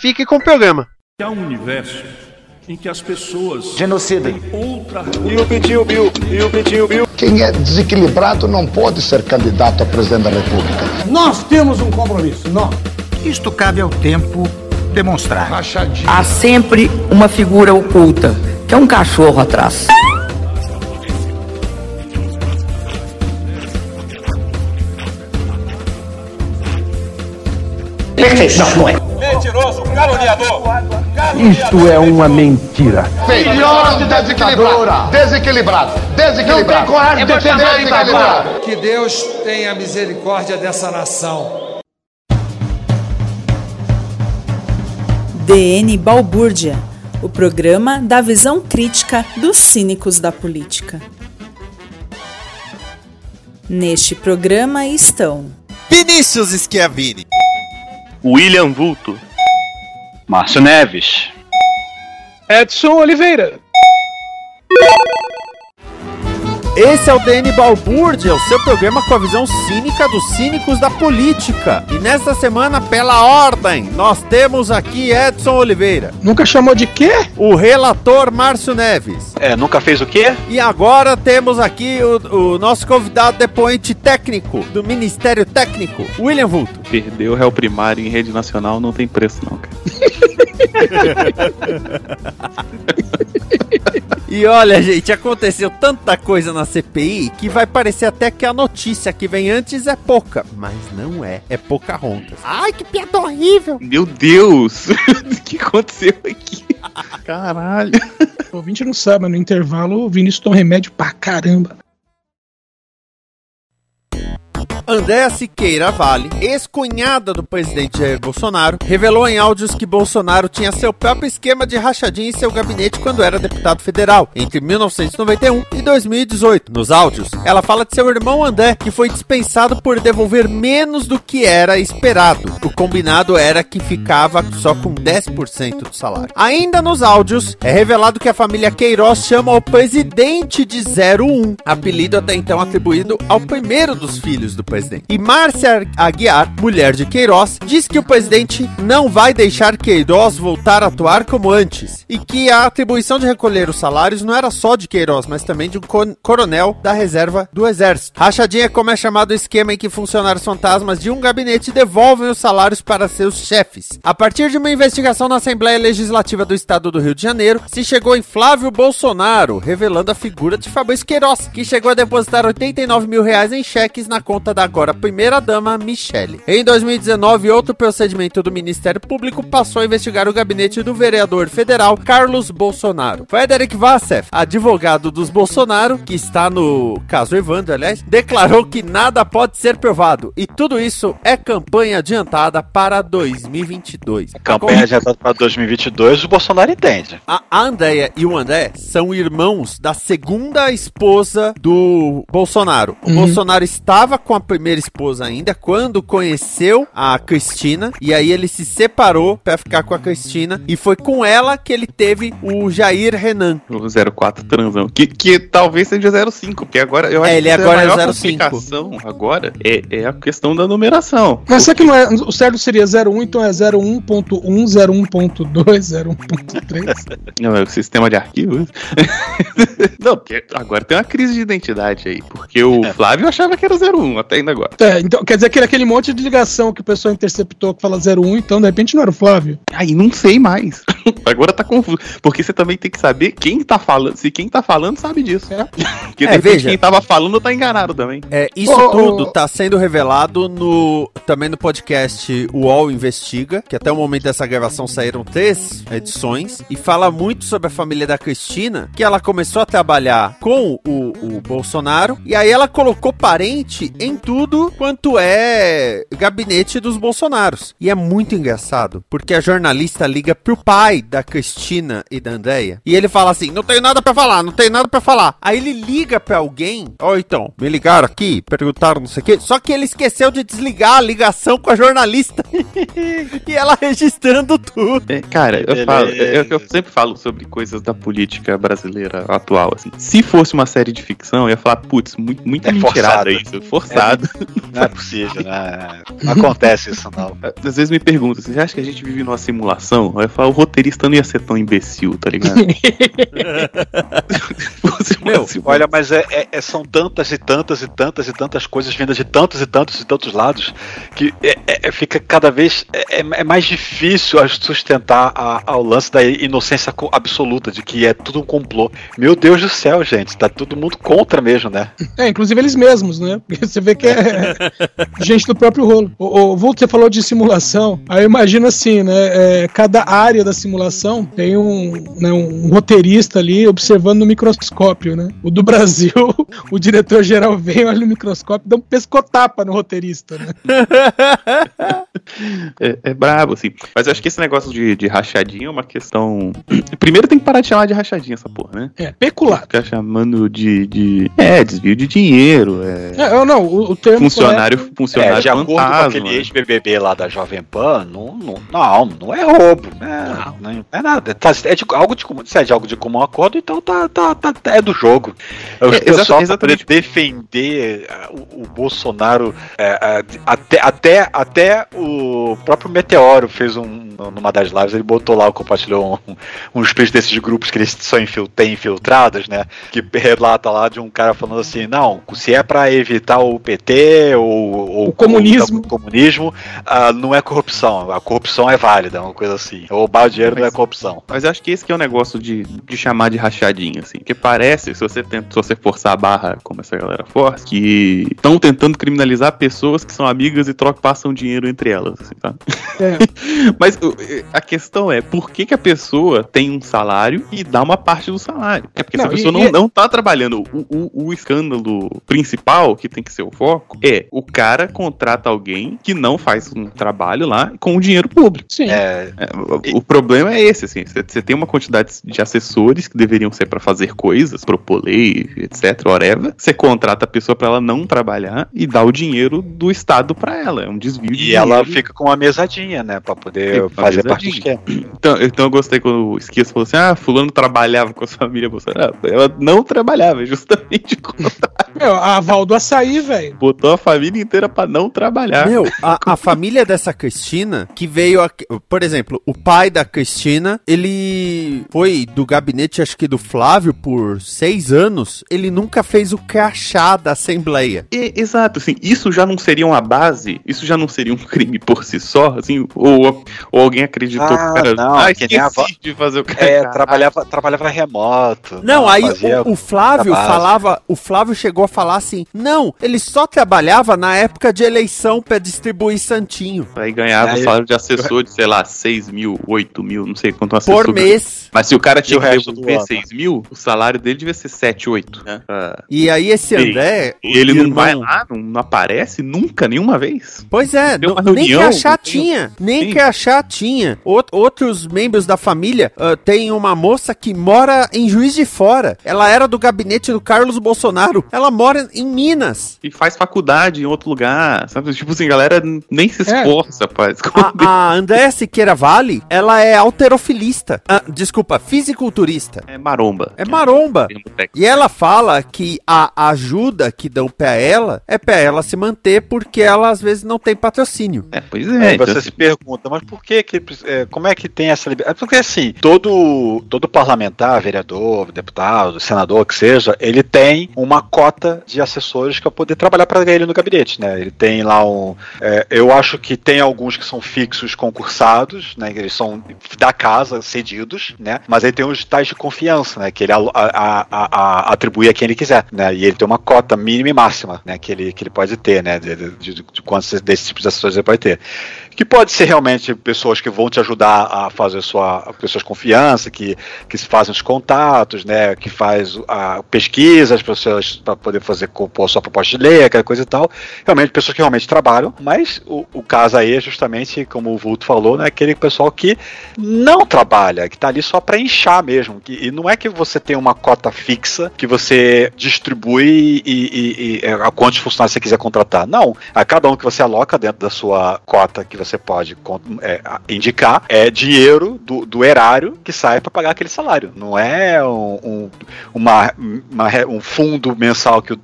fique com o programa. Há um universo em que as pessoas... Genocida. Quem é desequilibrado não pode ser candidato a presidente da República. Nós temos um compromisso, nós. Isto cabe ao tempo demonstrar. Machadinho. Há sempre uma figura oculta, que é um cachorro atrás. Perfeição, não é? Mentiroso, caluniador. Isto é uma mentira. Filhote desequilibrado. Não tem coragem de defender desequilibrado. Que Deus tenha misericórdia dessa nação. DNA Balbúrdia, o programa da visão crítica dos cínicos da política. Neste programa estão... Vinícius Schiavini, William Vulto, Márcio Neves, Edson Oliveira. Esse é o DNA Balbúrdia, o seu programa com a visão cínica dos cínicos da política. E nesta semana, pela ordem, nós temos aqui Edson Oliveira. Nunca chamou de quê? O relator Márcio Neves. Nunca fez o quê? E agora temos aqui o nosso convidado depoente técnico do Ministério Técnico, William Vulto. Perdeu o réu primário em rede nacional, não tem preço não, cara. E olha, gente, aconteceu tanta coisa na CPI que vai parecer até que a notícia que vem antes é pouca. Mas não é, é Pocahontas. Ai, que piada horrível! Meu Deus! O que aconteceu aqui? Caralho! O ouvinte não sabe, mas no intervalo o Vinícius toma remédio pra caramba. Andréa Siqueira Valle, ex-cunhada do presidente Jair Bolsonaro, revelou em áudios que Bolsonaro tinha seu próprio esquema de rachadinha em seu gabinete quando era deputado federal, entre 1991 e 2018. Nos áudios, ela fala de seu irmão André, que foi dispensado por devolver menos do que era esperado. O combinado era que ficava só com 10% do salário. Ainda nos áudios, é revelado que a família Queiroz chama o presidente de 01, apelido até então atribuído ao primeiro dos filhos do presidente. E Márcia Aguiar, mulher de Queiroz, diz que o presidente não vai deixar Queiroz voltar a atuar como antes e que a atribuição de recolher os salários não era só de Queiroz, mas também de um coronel da reserva do exército. Rachadinha é como é chamado o esquema em que funcionários fantasmas de um gabinete devolvem os salários para seus chefes. A partir de uma investigação na Assembleia Legislativa do Estado do Rio de Janeiro, se chegou em Flávio Bolsonaro, revelando a figura de Fabrício Queiroz, que chegou a depositar R$89 mil em cheques na conta da agora primeira-dama Michele. Em 2019, outro procedimento do Ministério Público passou a investigar o gabinete do vereador federal Carlos Bolsonaro. Frederic Wassef, advogado dos Bolsonaro, que está no caso Evandro, aliás, declarou que nada pode ser provado e tudo isso é campanha adiantada para 2022. Campanha adiantada para 2022, o Bolsonaro entende. A Andréa e o André são irmãos da segunda esposa do Bolsonaro. O Bolsonaro estava com a primeira esposa ainda, quando conheceu a Cristina, e aí ele se separou pra ficar com a Cristina, e foi com ela que ele teve o Jair Renan. O 04 transão, que talvez seja 05, porque agora eu acho que agora a maior complicação agora é a questão da numeração. Mas será que não é, o certo seria 01, então é 01.1, 01.2, 01.3? Não, é o sistema de arquivo. Não, porque agora tem uma crise de identidade aí, porque o Flávio achava que era 01, até ainda agora. É, então quer dizer que era aquele monte de ligação que o pessoal interceptou que fala 01, então de repente não era o Flávio. Aí não sei mais. Agora tá confuso, porque você também tem que saber quem tá falando, se quem tá falando sabe disso, né? Porque veja, quem tava falando tá enganado também. É, isso tudo tá sendo revelado também no podcast UOL Investiga, que até o momento dessa gravação saíram 3 edições, e fala muito sobre a família da Cristina, que ela começou a trabalhar com o Bolsonaro, e aí ela colocou parente em tudo quanto é gabinete dos Bolsonaros. E é muito engraçado, porque a jornalista liga pro pai da Cristina e da Andréa, e ele fala assim, não tenho nada pra falar. Aí ele liga pra alguém, então, me ligaram aqui, perguntaram não sei o que, só que ele esqueceu de desligar a ligação com a jornalista. E ela registrando tudo. Cara, eu sempre falo sobre coisas da política brasileira atual, assim. Se fosse uma série de ficção, eu ia falar, putz, muita mentirada isso, forçado. Não é possível, né? Não acontece isso, não. Às vezes me perguntam, você acha que a gente vive numa simulação? Eu ia falar, o roteirista não ia ser tão imbecil, tá ligado? Meu, olha, mas são tantas coisas vindas de tantos lados que fica cada vez mais difícil sustentar ao lance da inocência absoluta de que é tudo um complô. Meu Deus do céu, gente, tá todo mundo contra mesmo, né? Inclusive eles mesmos, né? Porque você vê que é gente do próprio rolo. O Vulto, você falou de simulação, aí imagina assim, né? Cada área da simulação tem um roteirista ali observando no microscópio, né? O do Brasil, o diretor-geral vem, olha no microscópio e dá um pescotapa no roteirista, né? É brabo, assim. Mas eu acho que esse negócio de rachadinha é uma questão... Primeiro tem que parar de chamar de rachadinha essa porra, né? Peculado. Ficar chamando de... desvio de dinheiro. O termo funcionário de acordo fantasma, com aquele ex-BBB lá da Jovem Pan, não é roubo. Não é nada. Se é de algo de comum acordo, então tá, é do jogo. Exatamente. Pra defender o Bolsonaro até o próprio Meteoro fez numa das lives, ele botou lá, compartilhou uns peixes desses grupos que eles só têm infiltrados, né? Que relata lá de um cara falando assim, não, se é pra evitar o PT ou o comunismo, não é corrupção. A corrupção é válida, uma coisa assim. Roubar o dinheiro não é corrupção. Mas eu acho que esse que é o negócio de chamar de rachadinha, assim. Porque parece, se você forçar a barra, como essa galera força, que estão tentando criminalizar pessoas que são amigas e passam dinheiro entre elas, assim, tá? Mas a questão é, por que a pessoa tem um salário e dá uma parte do salário? É porque se a pessoa não tá trabalhando. O escândalo principal, que tem que ser o foco, é o cara contrata alguém que não faz um trabalho lá com o dinheiro público. Sim. O problema é esse, assim, você tem uma quantidade de assessores que deveriam ser pra fazer coisas, propor lei, etc, whatever. Você contrata a pessoa pra ela não trabalhar e dá o dinheiro do Estado pra ela. É um desvio de dinheiro. E ela fica com uma mesadinha, né, pra poder fazer parte do esquema. Então eu gostei quando o Esquias falou assim, fulano trabalhava com a família Bolsonaro. Ela não trabalhava, justamente o contrário. Meu, a Val do Açaí, velho. Botou a família inteira pra não trabalhar. Meu, a família dessa Cristina, que veio aqui, por exemplo, o pai da Cristina, ele foi do gabinete, acho que do Flávio, por 6 anos, ele nunca fez o crachá da Assembleia. Exato, assim, isso já não seria uma base, isso já não seria um crime por si só, assim, ou alguém acreditou que o cara... Não, esqueci de fazer o crachá. Trabalhava remoto. Não, aí o Flávio falava, o Flávio chegou a falar assim, não, ele só trabalhava na época de eleição pra distribuir santinho. Aí ganhava salário de assessor de, sei lá, 6 mil, 8 mil, não sei quanto assessor. Por mês. Mas se o cara tinha que devolver 6 mil, o salário dele devia ser 7, 8. Né? E aí esse André... Ele não vai lá, não aparece nunca, nenhuma vez. Pois é, nem crachá tinha. Outros membros da família, tem uma moça que mora em Juiz de Fora. Ela era do gabinete do Carlos Bolsonaro. Ela mora em Minas. E faz faculdade em outro lugar, sabe? Tipo assim, a galera nem se esforça, rapaz. A Andréa Siqueira Valle, ela é halterofilista. Desculpa, fisiculturista. É maromba. E ela fala que a ajuda que dão pra ela é pra ela se manter porque ela às vezes não tem patrocínio. Pois é. Então, você se pergunta, mas por que como é que tem essa liberdade? Porque assim, todo parlamentar, vereador, deputado, senador, que seja, ele tem uma cota de assessores pra poder trabalhar pra ele no gabinete, né? Ele tem lá eu acho que tem alguns que são fixos concursados, né? Eles são da casa cedidos, né? Mas ele tem os tais de confiança, né? Que ele atribui a quem ele quiser, né? E ele tem uma cota mínima e máxima, né? Que ele pode ter, né? De quantos desses tipos de assessores ele pode ter. Que pode ser realmente pessoas que vão te ajudar a fazer pessoas confiança, que se fazem os contatos, né? Que faz pesquisas para poder compor a sua proposta de lei, aquela coisa e tal. Realmente, pessoas que realmente trabalham, mas o caso aí é justamente, como o Vulto falou, né? Aquele pessoal que não trabalha, que está ali só para inchar mesmo. E não é que você tem uma cota fixa que você distribui e a quantos funcionários você quiser contratar. Não. A cada um que você aloca dentro da sua cota que você pode indicar é dinheiro do erário que sai para pagar aquele salário. Não é um fundo mensal que o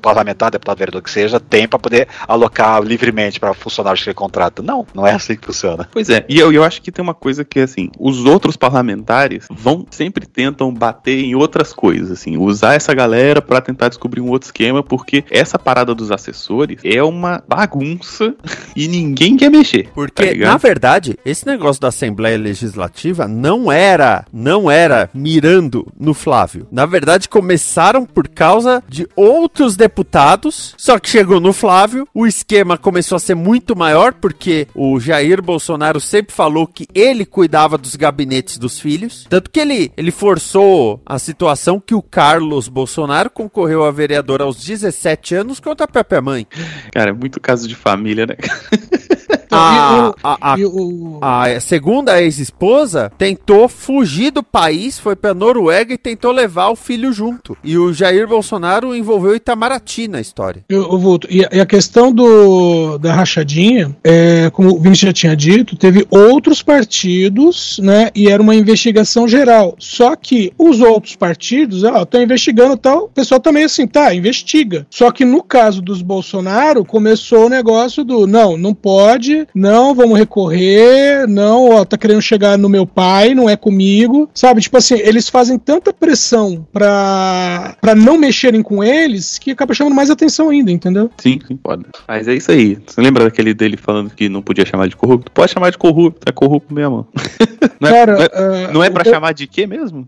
parlamentar, deputado, vereador que seja, tem para poder alocar livremente para funcionários que ele contrata. Não é assim que funciona. Pois é. E eu acho que tem uma coisa que, assim, os outros parlamentares sempre tentam bater em outras coisas, assim, usar essa galera para tentar descobrir um outro esquema, porque essa parada dos assessores é uma bagunça e ninguém quer mexer. Porque, na verdade, esse negócio da Assembleia Legislativa não era mirando no Flávio. Na verdade, começaram por causa de outros deputados, só que chegou no Flávio, o esquema começou a ser muito maior, porque o Jair Bolsonaro sempre falou que ele cuidava dos gabinetes dos filhos, tanto que ele forçou a situação que o Carlos Bolsonaro concorreu a vereador aos 17 anos contra a própria mãe. Cara, é muito caso de família, né? A segunda ex-esposa tentou fugir do país, foi pra Noruega e tentou levar o filho junto. E o Jair Bolsonaro envolveu Itamaraty na história. E a questão da rachadinha, como o Vinícius já tinha dito, teve outros partidos, né? E era uma investigação geral. Só que os outros partidos, estão investigando e tal, o pessoal também assim, investiga. Só que no caso dos Bolsonaro, começou o negócio do não pode, não, vamos recorrer, tá querendo chegar no meu pai, não é comigo, sabe? Tipo assim, eles fazem tanta pressão pra não mexerem com eles que acaba chamando mais atenção ainda, entendeu? Sim, pode. Mas é isso aí. Você lembra daquele dele falando que não podia chamar de corrupto? Pode chamar de corrupto, é corrupto mesmo. Não é pra chamar de quê mesmo?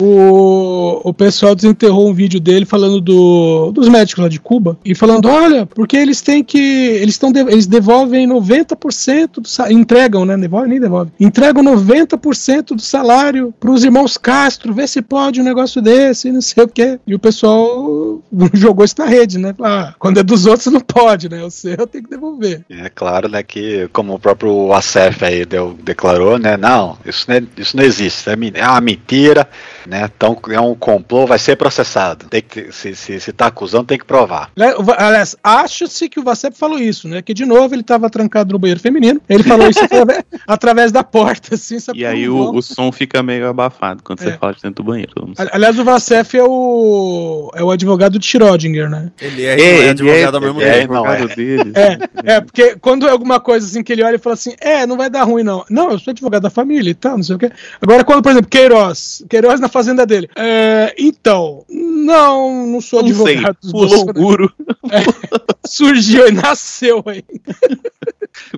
O pessoal desenterrou um vídeo dele falando dos médicos lá de Cuba e falando, olha, porque eles têm que... Eles devolvem 90% do salário, entregam, né? Devolve, nem devolve. Entregam 90% do salário pros irmãos Castro, vê se pode um negócio desse, não sei o quê. E o pessoal jogou isso na rede, né? Quando é dos outros não pode, né? O seu tem que devolver. É claro, né, que como o próprio Wassef aí declarou, né? Não, isso não existe. É uma mentira, né? Então é um complô, vai ser processado. Tem que, se tá acusando, tem que provar. Aliás, acho-se que o Wassef falou isso, né? Que de novo ele tava trancado no banheiro feminino. Ele falou isso através da porta, assim. E aí o som fica meio abafado quando você fala de dentro do banheiro. Aliás, o Wassef é o advogado de Schrödinger, né? Ele é advogado da mesma mulher. É, porque quando é alguma coisa assim que ele olha e fala assim, não vai dar ruim, não. Não, eu sou advogado da família e tal, não sei o quê. Agora, quando, por exemplo, Queiroz na fazenda dele. Não sou advogado. Pulou o muro. Surgiu e nasceu aí.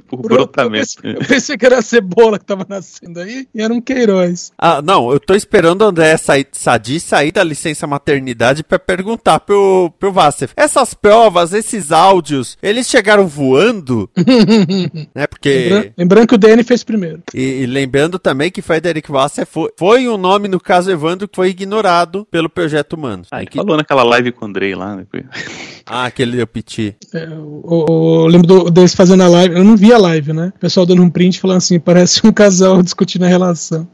Por brotamento. Eu pensei que era a cebola que tava nascendo aí e era um Queiroz. Eu tô esperando o André Sadi sair da licença maternidade pra perguntar pro Wassef. Essas provas, esses áudios, eles chegaram voando? Né, porque... Lembrando que o DN fez primeiro. E lembrando também que Frederic Wassef foi um nome, no caso Evandro, que foi ignorado pelo Projeto Humanos. Ele falou naquela live com o André lá, né? Aquele deu piti. Eu lembro deles fazendo a live. Eu não vi a live, né? O pessoal dando um print falando assim, parece um casal discutindo a relação.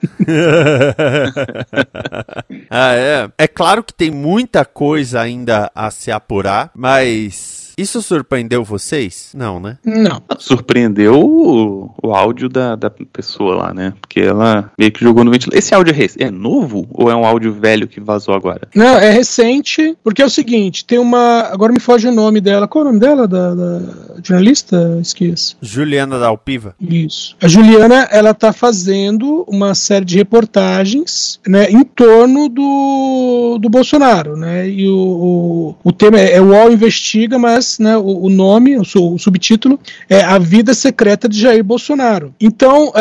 É. É claro que tem muita coisa ainda a se apurar, mas... Isso surpreendeu vocês? Não, né? Não. Surpreendeu o áudio da pessoa lá, né? Porque ela meio que jogou no ventilador. Esse áudio é novo ou é um áudio velho que vazou agora? Não, é recente, porque é o seguinte, tem uma... Agora me foge o nome dela. Qual é o nome dela? Da jornalista? Esqueço. Juliana da Alpiva. Isso. A Juliana, ela tá fazendo uma série de reportagens, né, em torno do Bolsonaro, né? E o tema é o UOL Investiga, mas traz, né, o nome, o subtítulo, A Vida Secreta de Jair Bolsonaro. Então,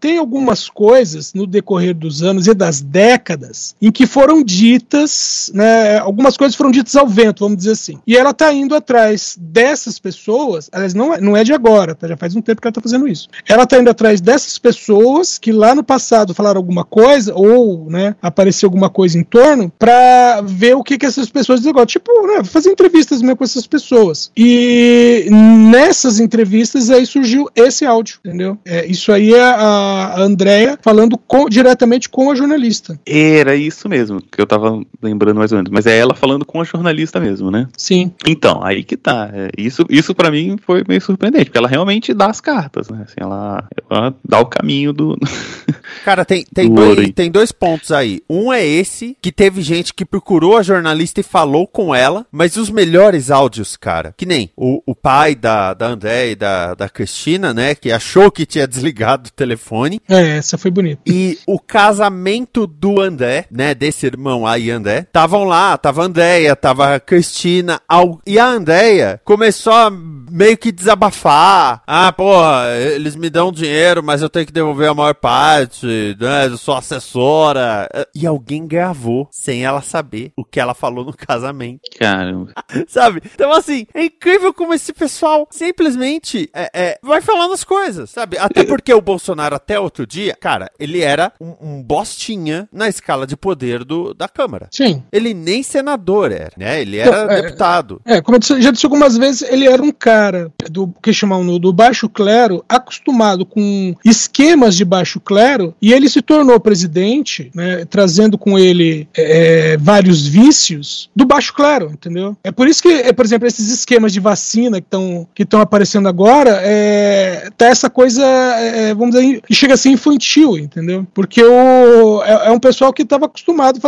tem algumas coisas no decorrer dos anos e das décadas em que foram ditas, né, algumas coisas foram ditas ao vento, vamos dizer assim. E ela está indo atrás dessas pessoas, aliás, não é de agora, já faz um tempo que ela está fazendo isso. Ela está indo atrás dessas pessoas que lá no passado falaram alguma coisa, ou, né, apareceu alguma coisa em torno, para ver o que essas pessoas dizem agora. Tipo, né, fazer entrevistas mesmo com essas pessoas. E nessas entrevistas aí surgiu esse áudio, entendeu? Isso aí é a Andréa falando diretamente com a jornalista. Era isso mesmo, que eu tava lembrando mais ou menos. Mas é ela falando com a jornalista mesmo, né? Sim. Então, aí que tá. Isso pra mim foi meio surpreendente, porque ela realmente dá as cartas, né? Assim, ela dá o caminho do... Cara, tem dois pontos aí. Um é esse, que teve gente que procurou a jornalista e falou com ela, mas os melhores áudios, cara, que nem o pai da André e da Cristina, né, que achou que tinha desligado o telefone. Essa foi bonita. E o casamento do André, né, desse irmão aí, André, estavam lá, tava a Andréia, tava a Cristina, e a Andréia começou a meio que desabafar. Ah, porra, eles me dão dinheiro, mas eu tenho que devolver a maior parte, né, eu sou assessora. E alguém gravou sem ela saber o que ela falou no casamento. Caramba. Sabe? Então, assim, é incrível como esse pessoal simplesmente vai falando as coisas, sabe? Até porque o Bolsonaro, até outro dia, cara, ele era um bostinha na escala de poder da Câmara. Sim. Ele nem senador era, né? Ele era deputado. Como eu já disse algumas vezes, ele era um cara que chamam do baixo clero, acostumado com esquemas de baixo clero, e ele se tornou presidente, né, trazendo com ele vários vícios do baixo clero, entendeu? É por isso que, por exemplo, esses esquemas de vacina que estão aparecendo agora, tá essa coisa, vamos dizer, que chega a ser infantil, entendeu? Porque é um pessoal que estava acostumado a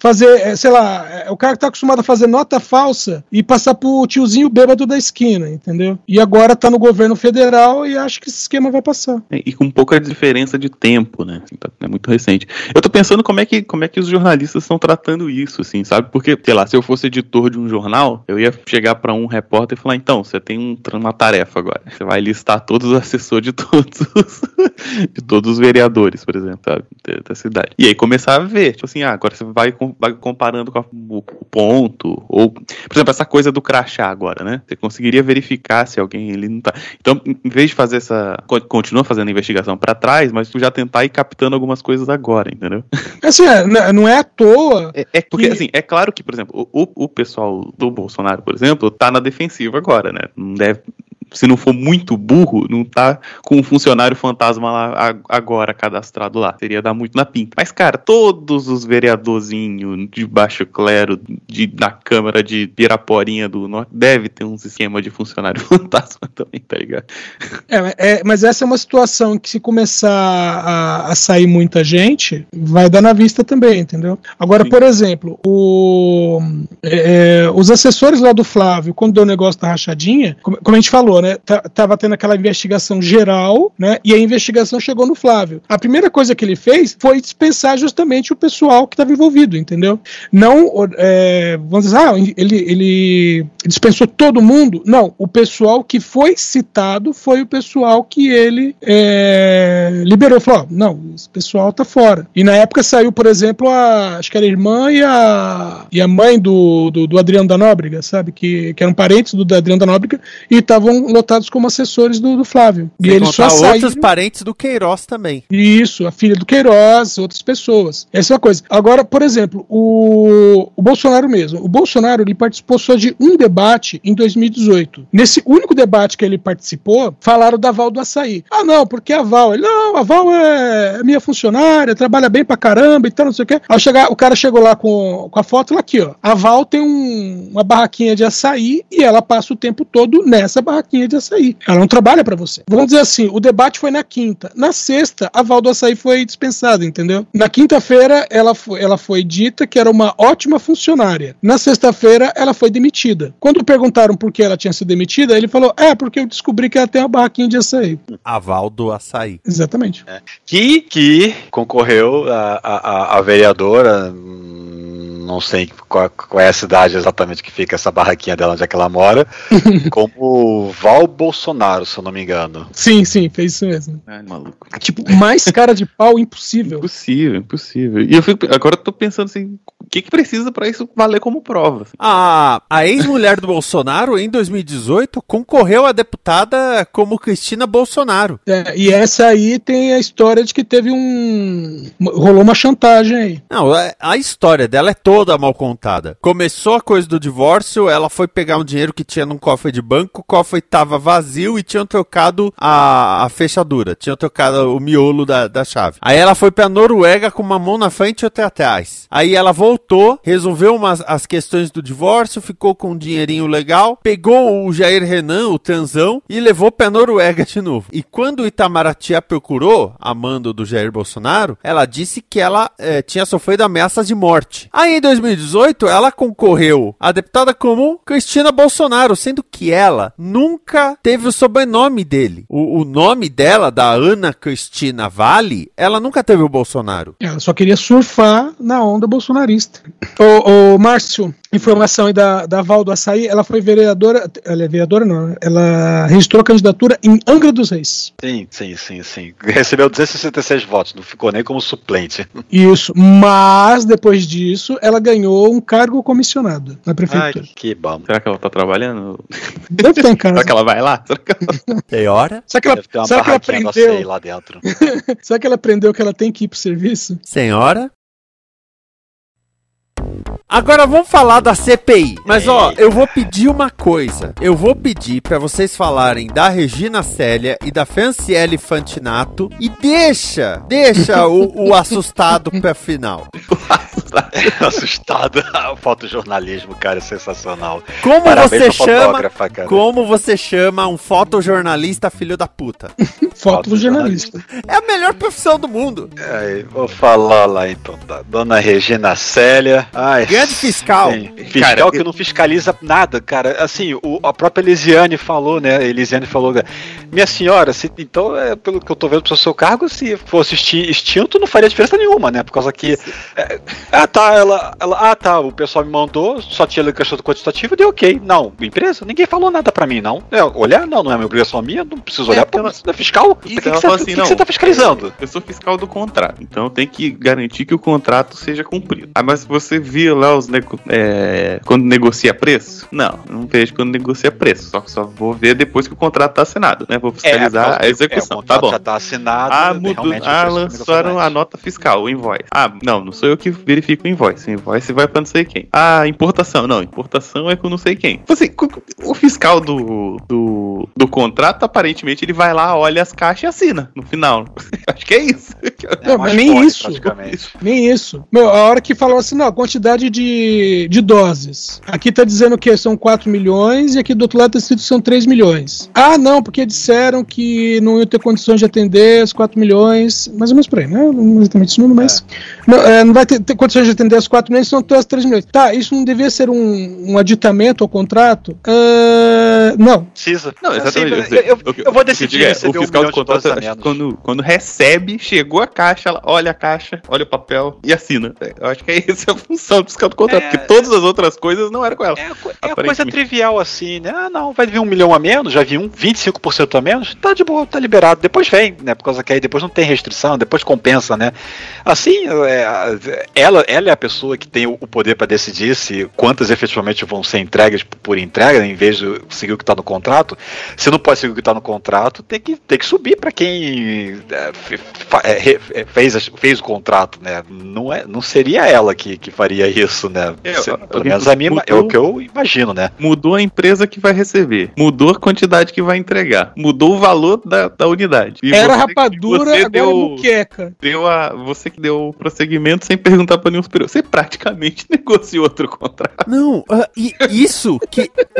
fazer, sei lá, o cara que está acostumado a fazer nota falsa e passar pro tiozinho bêbado da esquina, entendeu? E agora tá no governo federal e acho que esse esquema vai passar. E com pouca diferença de tempo, né? É muito recente. Eu tô pensando como é que os jornalistas estão tratando isso, assim, sabe? Porque, sei lá, se eu fosse editor de um jornal, eu ia chegar pra um repórter e falar, então, você tem uma tarefa agora. Você vai listar todos os assessores de todos os vereadores, por exemplo, sabe? Da cidade. E aí começar a ver, tipo assim, agora você vai comparando com o ponto, ou, por exemplo, essa coisa do crachá agora, né? Você conseguiria verificar se alguém ele não tá. Então, em vez de fazer continua fazendo a investigação pra trás, mas tu já tentar ir captando algumas coisas agora, entendeu? Assim, não é à toa. Porque, assim, é claro que, por exemplo, o pessoal do Bolsonaro, por exemplo, tá na defensiva agora, né? Não deve... Se não for muito burro, não tá com um funcionário fantasma lá agora cadastrado lá. Seria dar muito na pinta. Mas, cara, todos os vereadorzinhos de baixo clero, na Câmara de Piraporinha do Norte, deve ter uns esquemas de funcionário fantasma também, tá ligado? Mas essa é uma situação que, se começar a sair muita gente, vai dar na vista também, entendeu? Agora, sim. Por exemplo, os assessores lá do Flávio, quando deu o negócio da rachadinha, como a gente falou, né? Tava tendo aquela investigação geral, né? E a investigação chegou no Flávio. A primeira coisa que ele fez foi dispensar justamente o pessoal que estava envolvido, entendeu? Não, vamos dizer, ele dispensou todo mundo. Não, o pessoal que foi citado foi o pessoal que ele liberou. Falou, não, esse pessoal tá fora. E na época saiu, por exemplo, acho que era a irmã e a mãe do Adriano da Nóbrega, sabe? Que eram parentes do Adriano da Nóbrega e estavam lotados como assessores do Flávio. E ele só saiu... outros parentes do Queiroz também. Isso, a filha do Queiroz, outras pessoas. Essa é uma coisa. Agora, por exemplo, o Bolsonaro mesmo. O Bolsonaro, ele participou só de um debate em 2018. Nesse único debate que ele participou, falaram da Val do Açaí. Ah, não, porque a Val... Ele, não, a Val é minha funcionária, trabalha bem pra caramba e tal, não sei o quê. Ao chegar, o cara chegou lá com a foto, lá aqui, ó. A Val tem uma barraquinha de açaí e ela passa o tempo todo nessa barraquinha de açaí. Ela não trabalha pra você. Vamos dizer assim, o debate foi na quinta. Na sexta, a Val do Açaí foi dispensada, entendeu? Na quinta-feira, ela foi dita que era uma ótima funcionária. Na sexta-feira, ela foi demitida. Quando perguntaram por que ela tinha sido demitida, ele falou, porque eu descobri que ela tem uma barraquinha de açaí. A Val do Açaí. Exatamente. Que concorreu a vereadora... Não sei qual é a cidade exatamente que fica essa barraquinha dela, onde é que ela mora, como Val Bolsonaro, se eu não me engano. Sim, sim, fez isso mesmo. Ai, maluco. Tipo, mais cara de pau impossível. Impossível, impossível. E eu fico, agora eu tô pensando assim, o que precisa pra isso valer como prova? Assim? A ex-mulher do Bolsonaro, em 2018, concorreu a deputada como Cristina Bolsonaro. É, e essa aí tem a história de que teve rolou uma chantagem aí. Não, a história dela é toda mal contada. Começou a coisa do divórcio, ela foi pegar um dinheiro que tinha num cofre de banco, o cofre tava vazio e tinham trocado a fechadura, tinham trocado o miolo da chave. Aí ela foi pra Noruega com uma mão na frente e outra atrás. Aí ela voltou, resolveu as questões do divórcio, ficou com um dinheirinho legal, pegou o Jair Renan, o transão, e levou pra Noruega de novo. E quando o Itamaraty a procurou, a mando do Jair Bolsonaro, ela disse que ela tinha sofrido ameaças de morte. Aí em 2018, ela concorreu à deputada comum Cristina Bolsonaro, sendo que ela nunca teve o sobrenome dele. O nome dela, da Ana Cristina Valle, ela nunca teve o Bolsonaro. Ela só queria surfar na onda bolsonarista. Ô Márcio, informação aí da Val do Açaí, ela foi vereadora, ela é vereadora não, ela registrou a candidatura em Angra dos Reis. Sim. Recebeu 266 votos, não ficou nem como suplente. Isso, mas depois disso, ela ganhou um cargo comissionado na prefeitura. Ai, que bom. Será que ela tá trabalhando? Deve estar em casa. Será que ela vai lá? Tem hora? Será que ela aprendeu? Lá dentro. Será que ela aprendeu que ela tem que ir pro serviço? Senhora? Agora vamos falar da CPI. Mas ó, eu vou pedir uma coisa. Eu vou pedir pra vocês falarem da Regina Célia e da Franciele Fantinato. E deixa o assustado pra final. Assustado. O fotojornalismo, cara, é sensacional. Como você chama um fotojornalista filho da puta? Fotojornalista. É a melhor profissão do mundo. É, vou falar lá então da Dona Regina Célia. Ai, grande fiscal. Sim. Fiscal, cara, que não fiscaliza nada, cara. Assim, a própria Elisiane falou, né? Elisiane falou, minha senhora, então, pelo que eu tô vendo pro seu cargo, se fosse extinto, não faria diferença nenhuma, né? Por causa que... o pessoal me mandou, só tinha a questão do quantitativo, deu ok. Não, empresa, ninguém falou nada pra mim, não. Não é minha obrigação minha, não preciso olhar porque você é fiscal. Isso, que você tá fiscalizando? Eu sou fiscal do contrato, então eu tenho que garantir que o contrato seja cumprido. Ah, mas você viu lá quando negocia preço? Não, não vejo quando negocia preço, só vou ver depois que o contrato tá assinado, né? Vou fiscalizar a execução, tá bom. O contrato já tá assinado, lançaram a nota fiscal, o invoice. Ah, não sou eu que verifico o invoice. O invoice vai pra não sei quem. Ah, importação. Não, importação é com não sei quem. Assim, o fiscal do contrato, aparentemente, ele vai lá, olha as caixas e assina no final. Acho que é isso. Não, mas nem isso. Meu, a hora que falou assim, não, a quantidade de doses. Aqui tá dizendo que são 4 milhões e aqui do outro lado tá escrito que são 3 milhões. Ah, não, porque disseram que não ia ter condições de atender os 4 milhões. Mais ou menos por aí, né? Não exatamente esse número, mas... Não vai ter condições de atender as 4 milhões, são até as 3 milhões. Tá, isso não devia ser um aditamento ao contrato? Não. Precisa. Não, exatamente. Eu vou decidir receber o fiscal do contrato. Quando recebe, chegou a caixa, ela olha a caixa, olha o papel e assina. Eu acho que é essa a função do fiscal do contrato, porque todas as outras coisas não eram com ela. É coisa trivial assim, né? Ah, não, vai vir 1 milhão a menos, já vi 25% a menos, tá de boa, tá liberado. Depois vem, né? Por causa que aí depois não tem restrição, depois compensa, né? Assim, ela é a pessoa que tem o poder para decidir se quantas efetivamente vão ser entregas por entrega, em vez de seguir o que está no contrato. Se não pode seguir o que está no contrato, tem que subir para quem fez o contrato, né? Não seria ela que faria isso, né? Pelo menos a mim é o que eu imagino, né? Mudou a empresa que vai receber, mudou a quantidade que vai entregar, mudou o valor da unidade. E era rapadura, agora deu, muqueca. Você que deu o prosseguimento sem perguntar pra nenhum superior. Você praticamente negociou outro contrato. Não, e isso,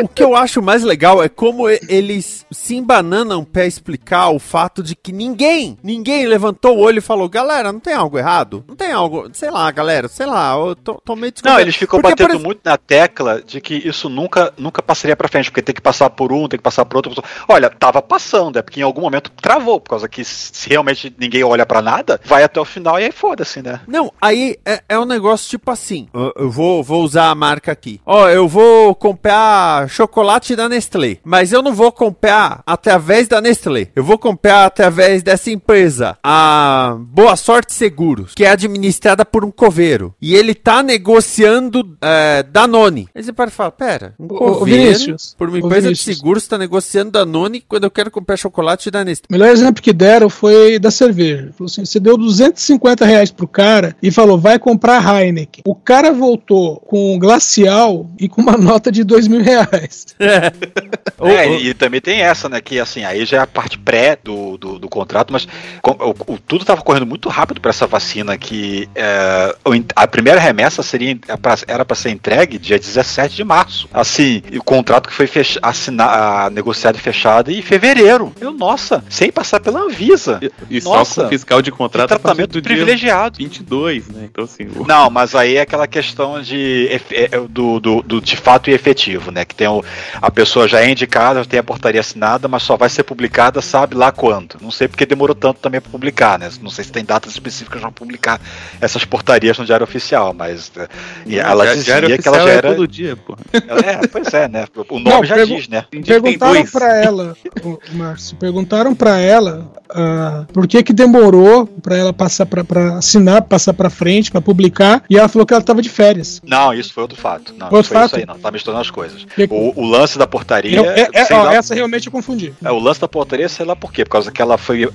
o que eu acho mais legal legal é como eles se embananam pra explicar o fato de que ninguém levantou o olho e falou, galera, não tem algo errado? Não tem algo, sei lá, galera, sei lá, eu tô meio desculpa. Não, eles ficam porque batendo muito na tecla de que isso nunca passaria pra frente, porque tem que passar por um, tem que passar por outro. Olha, tava passando, é porque em algum momento travou, por causa que se realmente ninguém olha pra nada, vai até o final e aí foda-se, né? Não, aí é um negócio tipo assim, eu vou usar a marca aqui. Ó, eu vou comprar chocolate da Nestlé, mas eu não vou comprar através da Nestlé. Eu vou comprar através dessa empresa, a Boa Sorte Seguros, que é administrada por um coveiro. E ele tá negociando Danone. Aí você pode falar, pera, um coveiro por uma empresa de seguros tá negociando Danone quando eu quero comprar chocolate da Nestlé. O melhor exemplo que deram foi da cerveja. Falou assim, você deu R$250 pro cara e falou, vai comprar Heineken. O cara voltou com um glacial e com uma nota de R$2.000. E também tem essa, né, que assim, aí já é a parte pré do contrato, mas tudo tava correndo muito rápido pra essa vacina, que a primeira remessa era pra ser entregue dia 17 de março. Assim, o contrato que foi negociado e fechado em fevereiro. Eu, nossa, sem passar pela Anvisa. E só com fiscal de contrato. E tratamento privilegiado. 22, né? Então, assim, não, mas aí é aquela questão de fato e efetivo, né? Que tem a pessoa já é indicada, já tem a portaria assinada, mas só vai ser publicada, sabe lá quando. Não sei porque demorou tanto também pra publicar, né? Não sei se tem datas específicas pra publicar essas portarias no Diário Oficial, mas ela dizia que ela já era. Todo dia, porra. Pois é, né? O nome não, já diz, né? Perguntaram pra ela, Márcio, por que demorou pra ela passar pra assinar, passar pra frente, pra publicar, e ela falou que ela tava de férias. Não, isso foi outro fato. Não, outro foi fato? Isso aí, não. Tá misturando as coisas. O lance da portaria... essa realmente eu confundi. O lance da portaria, sei lá por quê, por causa que ela foi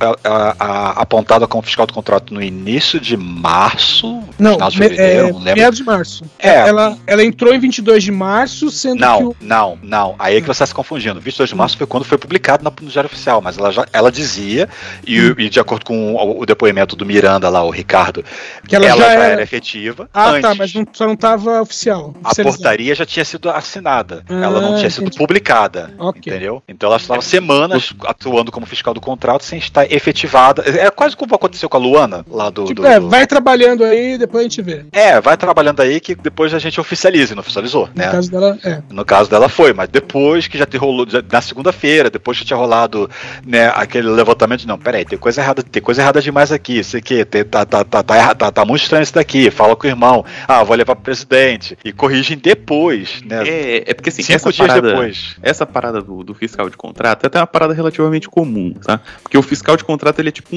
apontada como fiscal do contrato no início de março, não, final de fevereiro, não lembro. Meados de março. Ela entrou em 22 de março, sendo Não, aí é que você está se confundindo. 22 de março foi quando foi publicado no Diário Oficial, mas ela dizia, e de acordo com o depoimento do Miranda lá, o Ricardo, que ela já era efetiva. Antes. Tá, mas só não estava oficial. A portaria já tinha sido assinada, ela não tinha sido publicada, entendeu? Então ela estava semanas atuando como fiscal do contrato sem estar efetivada. É quase como aconteceu com a Luana, lá do... vai trabalhando aí, depois a gente vê. Vai trabalhando aí que depois a gente oficializa, não oficializou, né? No caso dela, No caso dela foi, mas depois que já te rolou, na segunda-feira, depois que tinha rolado, né, aquele levantamento de, não, peraí, tem coisa errada demais aqui, isso aqui, tá muito estranho isso daqui, fala com o irmão, vou levar pro presidente, e corrigem depois, né? É porque assim, 5 dias depois. Essa parada do fiscal de contrato é até uma parada relativamente comum, tá? Porque o fiscal de contrato, ele é tipo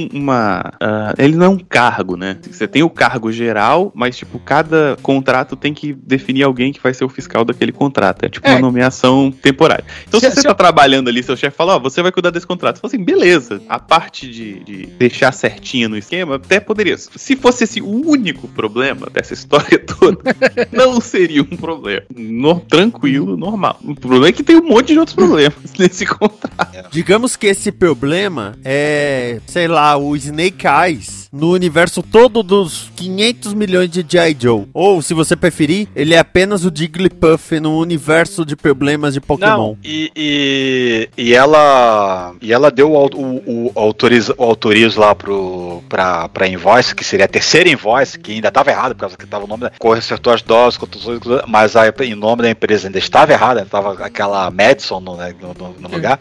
ele não é um cargo, né? Você tem o cargo geral, mas tipo, cada contrato tem que definir alguém que vai ser o fiscal daquele contrato, é tipo uma nomeação temporária. Então se você tá trabalhando ali, seu chefe fala, você vai cuidar desse contrato. Você fala assim, beleza, a parte de deixar certinho no esquema, até poderia. Se fosse esse o único problema dessa história toda, não seria um problema. Tranquilo, normal. O problema é que tem um monte de outros problemas nesse contrato. Digamos que esse problema é, sei lá, o Snake Eyes no universo todo dos 500 milhões de G.I. Joe. Ou, se você preferir, ele é apenas o Jigglypuff no universo de problemas de Pokémon. Não, ela deu o autorizo lá pra invoice, que seria a terceira invoice, que ainda estava errado, por causa que estava o nome, acertou as doses, mas aí em nome da empresa ainda estava errado, estava aquela Madison no lugar,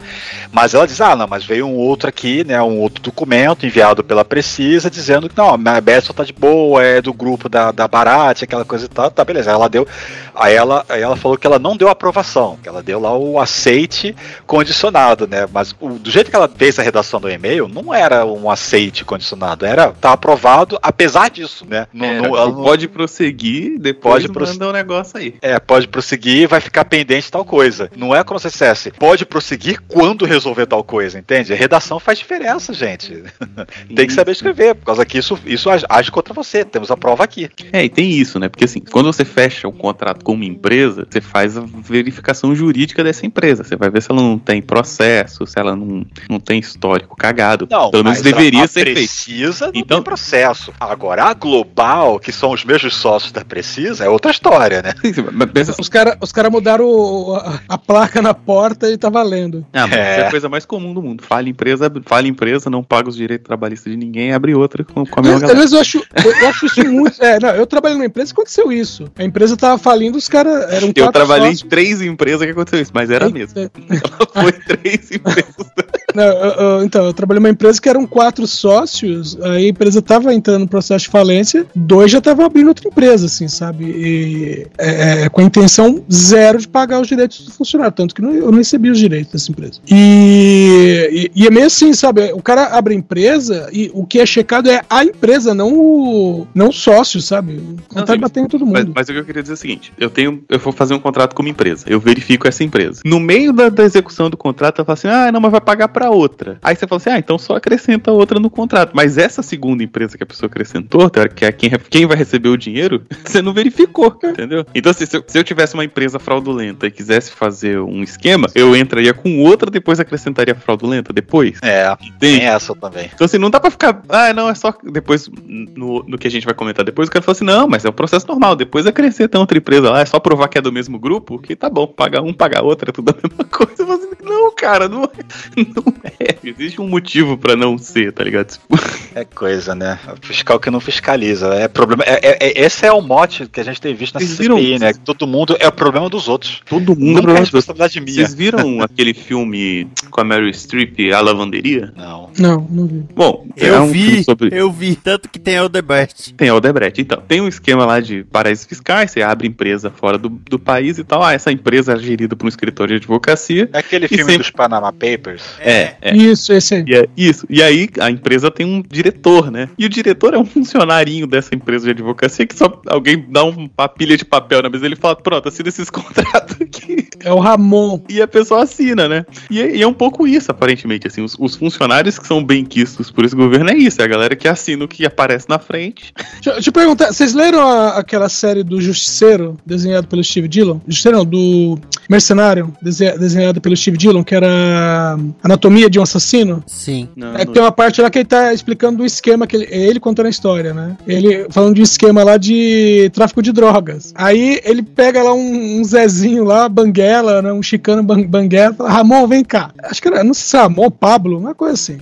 mas ela diz, não, mas veio um outro aqui, né, um outro documento enviado pela Precisa, dizendo que não, a Madison tá de boa, é do grupo da Barate, aquela coisa e tal, tá, beleza, ela deu, aí ela falou que ela não deu aprovação, que ela deu lá o aceite condicionado, né, mas do jeito que ela fez a redação do e-mail, não era um aceite condicionado, tá aprovado, apesar disso, né, pode prosseguir, depois manda um negócio aí. Pode prosseguir, vai ficar pendente tal coisa. Não é como se dissesse, pode prosseguir quando resolver tal coisa, entende? A redação faz diferença, gente. Tem que saber escrever, causa que isso age contra você, temos a prova aqui. É, e tem isso, né? Porque assim, quando você fecha um contrato com uma empresa, você faz a verificação jurídica dessa empresa. Você vai ver se ela não tem processo, se ela não tem histórico cagado. Não, pelo menos deveria ser feito. Precisa, não tem processo. Agora, a Global, que são os mesmos sócios da Precisa, é outra história, né? Sim, mas assim, os caras mudaram a placa na porta e tá valendo. Ah, mas é a coisa mais comum do mundo. Fala empresa, não paga os direitos trabalhistas de ninguém, abre outra com a mesma galera. Mas eu acho isso muito... eu trabalhei numa empresa que aconteceu isso. A empresa tava falindo, os caras eram... Eu trabalhei sócios. Em três empresas que aconteceu isso, mas era a mesma. Ela foi três empresas. Não, eu trabalhei numa empresa que eram 4 sócios, aí a empresa tava entrando no processo de falência, 2 já estavam abrindo outra empresa, assim, sabe? E, com a intenção zero de pagar os direitos do funcionário, tanto que eu não recebi os direitos dessa empresa. E é meio assim, sabe? O cara abre a empresa e o que é checado é a empresa, não o sócio, sabe? Não tá batendo todo mundo. Mas o que eu queria dizer é o seguinte, eu vou fazer um contrato com uma empresa, eu verifico essa empresa. No meio da execução do contrato, eu falo assim, não, mas vai pagar pra outra. Aí você fala assim, então só acrescenta outra no contrato. Mas essa segunda empresa que a pessoa acrescentou, que é quem vai receber o dinheiro, você não verificou, entendeu? Então, assim, se eu tivesse uma empresa fraudulenta e quisesse fazer um esquema, eu entraria com outra, depois acrescentaria fraudulenta depois. Entende? Tem essa também. Então, assim, não dá pra ficar, não, é só depois, no que a gente vai comentar depois, o cara fala assim, não, mas é um processo normal, depois acrescenta outra empresa lá, é só provar que é do mesmo grupo, que tá bom, pagar um, pagar outra, é tudo a mesma coisa. Eu falo assim, não, cara, não é. Existe um motivo pra não ser, tá ligado? É coisa, né? O fiscal que não fiscaliza. É problema. Esse é o mote que a gente tem visto na CPI, né? Todo mundo é o problema dos outros. Todo mundo não é responsabilidade minha. Vocês viram aquele filme com a Meryl Streep, A Lavanderia? Não vi. Bom, eu vi. Tanto que tem Odebrecht. Então, tem um esquema lá de paraísos fiscais, você abre empresa fora do país e tal. Essa empresa é gerida por um escritório de advocacia. É aquele filme dos Panama Papers? É. Isso, esse aí. Isso. E aí, a empresa tem um diretor, né? E o diretor é um funcionarinho dessa empresa de advocacia que só alguém dá uma pilha de papel na mesa e ele fala, pronto, assina esses contratos aqui. É o Ramon. E a pessoa assina, né? E é um pouco isso, aparentemente, assim, os funcionários que são benquistos por esse governo é isso, é a galera que assina o que aparece na frente. Deixa eu perguntar, vocês leram aquela série do Justiceiro, desenhado pelo Steve Dillon? Justiceiro não, do Mercenário, desenhado pelo Steve Dillon, que era Anatomia de um Assassino? Sim. Não. Tem uma parte lá que ele tá explicando o esquema, que ele contando a história, né? Ele falando de um esquema lá de tráfico de drogas. Aí ele pega lá um Zezinho lá, banguela, né? Um chicano banguela, fala, Ramon, vem cá. Acho que era, não sei se é Ramon, Pablo, uma coisa assim.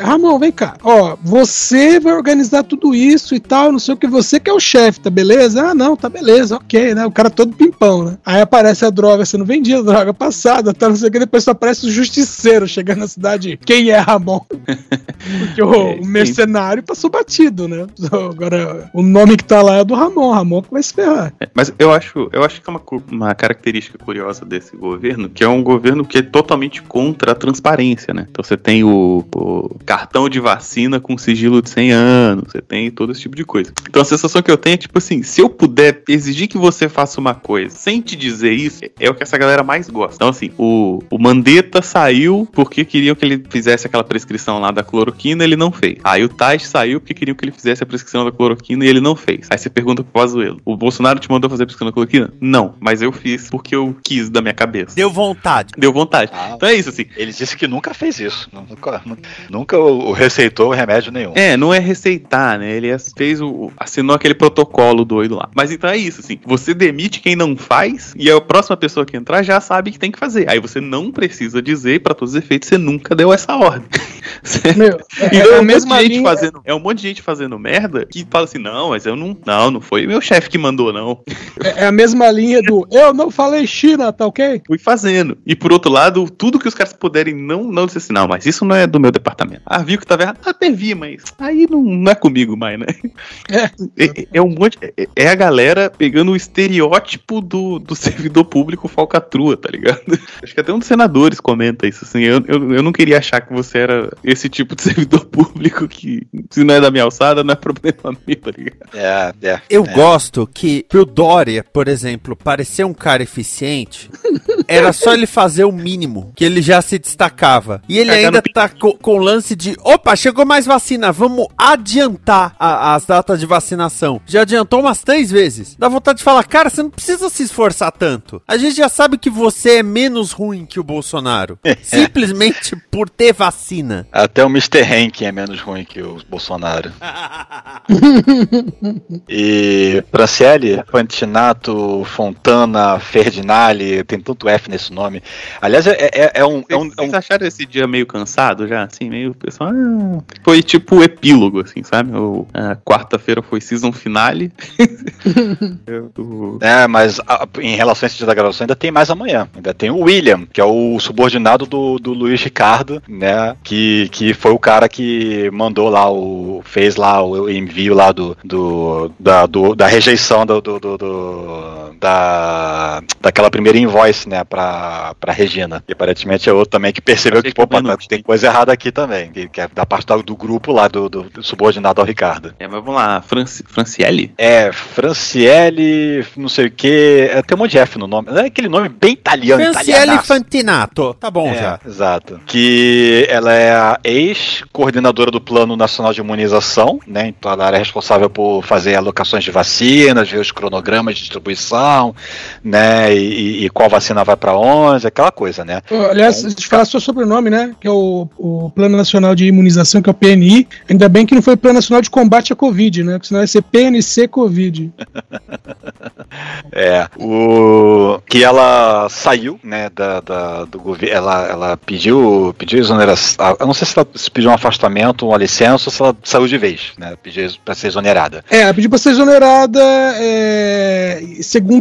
Ramon, vem cá. Ó, você vai organizar tudo isso e tal, não sei o que, você que é o chefe, tá beleza? Não, tá beleza, ok, né? O cara todo pimpão, né? Aí aparece a droga sendo vendida, droga passada, tá, não sei o que, depois só aparece o Justiceiro chegando na cidade. Quem é Ramon? Porque o mercenário passou batido, né? Agora, o nome que tá lá é do Ramon que vai se ferrar. Mas eu acho que é uma característica curiosa desse governo, que é um governo que é totalmente contra a transparência, né? Então você tem o cartão de vacina com sigilo de 100 anos, você tem todo esse tipo de coisa. Então a sensação que eu tenho é, tipo assim, se eu puder exigir que você faça uma coisa sem te dizer isso, é o que essa galera mais gosta. Então assim, o Mandetta saiu porque queriam que ele fizesse aquela prescrição lá da cloroquina, ele não fez. Aí o Tais saiu porque queriam que ele fizesse a prescrição da cloroquina e ele não fez. Aí você pergunta pro Pazuello, o Bolsonaro te mandou fazer a prescrição da cloroquina? Não, mas eu fiz porque eu quis da minha cabeça. Deu vontade. Então é isso, assim. Ele disse que nunca fez isso. Nunca o receitou remédio nenhum. Não é receitar, né? Ele fez assinou aquele protocolo doido lá. Mas então é isso, assim. Você demite quem não faz e a próxima pessoa que entrar já sabe que tem que fazer. Aí você não precisa dizer, pra todos os efeitos, você nunca deu essa ordem. É um monte de gente fazendo merda que fala assim, não, mas eu não foi meu chefe que mandou, não. É a mesma linha do eu não falei China, tá ok? Fui fazendo. E por outro lado, tudo que os caras puderem não dizer assim, não, mas isso não é do meu departamento. Ah, viu que tava errado? Ah, até vi, mas aí não é comigo mais, né? É um monte, é a galera pegando o estereótipo do servidor público falcatrua, tá ligado? Acho que até um dos senadores comenta isso, assim, eu não queria achar que você era esse tipo de servidor público que, se não é da minha alçada, não é problema meu, tá ligado? Eu gosto que pro Dória, por exemplo, parecer um cara eficiente, era só ele fazer o mínimo, que ele já se destacava. E ele ainda tá com o lance de, opa, chegou mais vacina, vamos adiantar as datas de vacinação. Já adiantou umas 3 vezes. Dá vontade de falar, cara, você não precisa se esforçar tanto. A gente já sabe que você é menos ruim que o Bolsonaro. Simplesmente por ter vacina. Até o Mr. Henkin é menos ruim que o Bolsonaro. E Franciele Fantinato, Fontana, Ferdinale, tem tanto F nesse nome. Aliás, Vocês acharam esse dia meio cansado já? Assim, meio pessoal. Foi tipo o epílogo, assim, sabe? A quarta-feira foi season finale. Mas em relação a esse dia da gravação, ainda tem mais amanhã. Ainda tem o William, que é o subordinado do Luiz Ricardo, né? Que foi o cara que mandou lá fez lá o envio lá da rejeição daquela primeira invoice, né, pra Regina. E aparentemente é outro também que percebeu que tem coisa errada aqui também, que é da parte do grupo lá, do subordinado ao Ricardo. É, mas vamos lá, Franciele? É, Franciele, não sei o que, tem um monte de F no nome, é aquele nome bem italiano. Franciele Fantinato, tá bom já. Exato. Que ela é a ex-coordenadora do Plano Nacional de Imunização, né, então ela era responsável por fazer alocações de vacinas, ver os cronogramas de distribuição, né, e qual vacina vai pra onde, aquela coisa, né. Aliás, a gente fala seu sobrenome, né, que é o Plano Nacional de Imunização, que é o PNI, ainda bem que não foi o Plano Nacional de Combate à Covid, né, porque senão ia ser PNC Covid. Que ela saiu, né, do governo, ela pediu exoneração, eu não sei se ela pediu um afastamento, uma licença, ou se ela saiu de vez, né, pediu pra ser exonerada. Ela pediu pra ser exonerada, segundo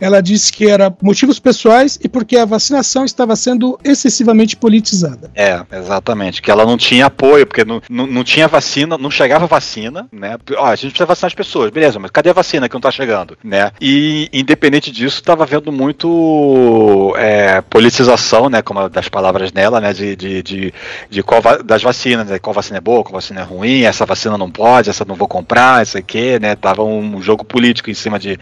ela disse que era motivos pessoais e porque a vacinação estava sendo excessivamente politizada. É, exatamente, que ela não tinha apoio, porque não tinha vacina, não chegava vacina, né, a gente precisa vacinar as pessoas, beleza, mas cadê a vacina que não tá chegando, né, e independente disso, tava vendo muito politização, né, como das palavras dela, né, de qual das vacinas, né, qual vacina é boa, qual vacina é ruim, essa vacina não pode, essa não vou comprar, essa aqui, né, tava um jogo político em cima de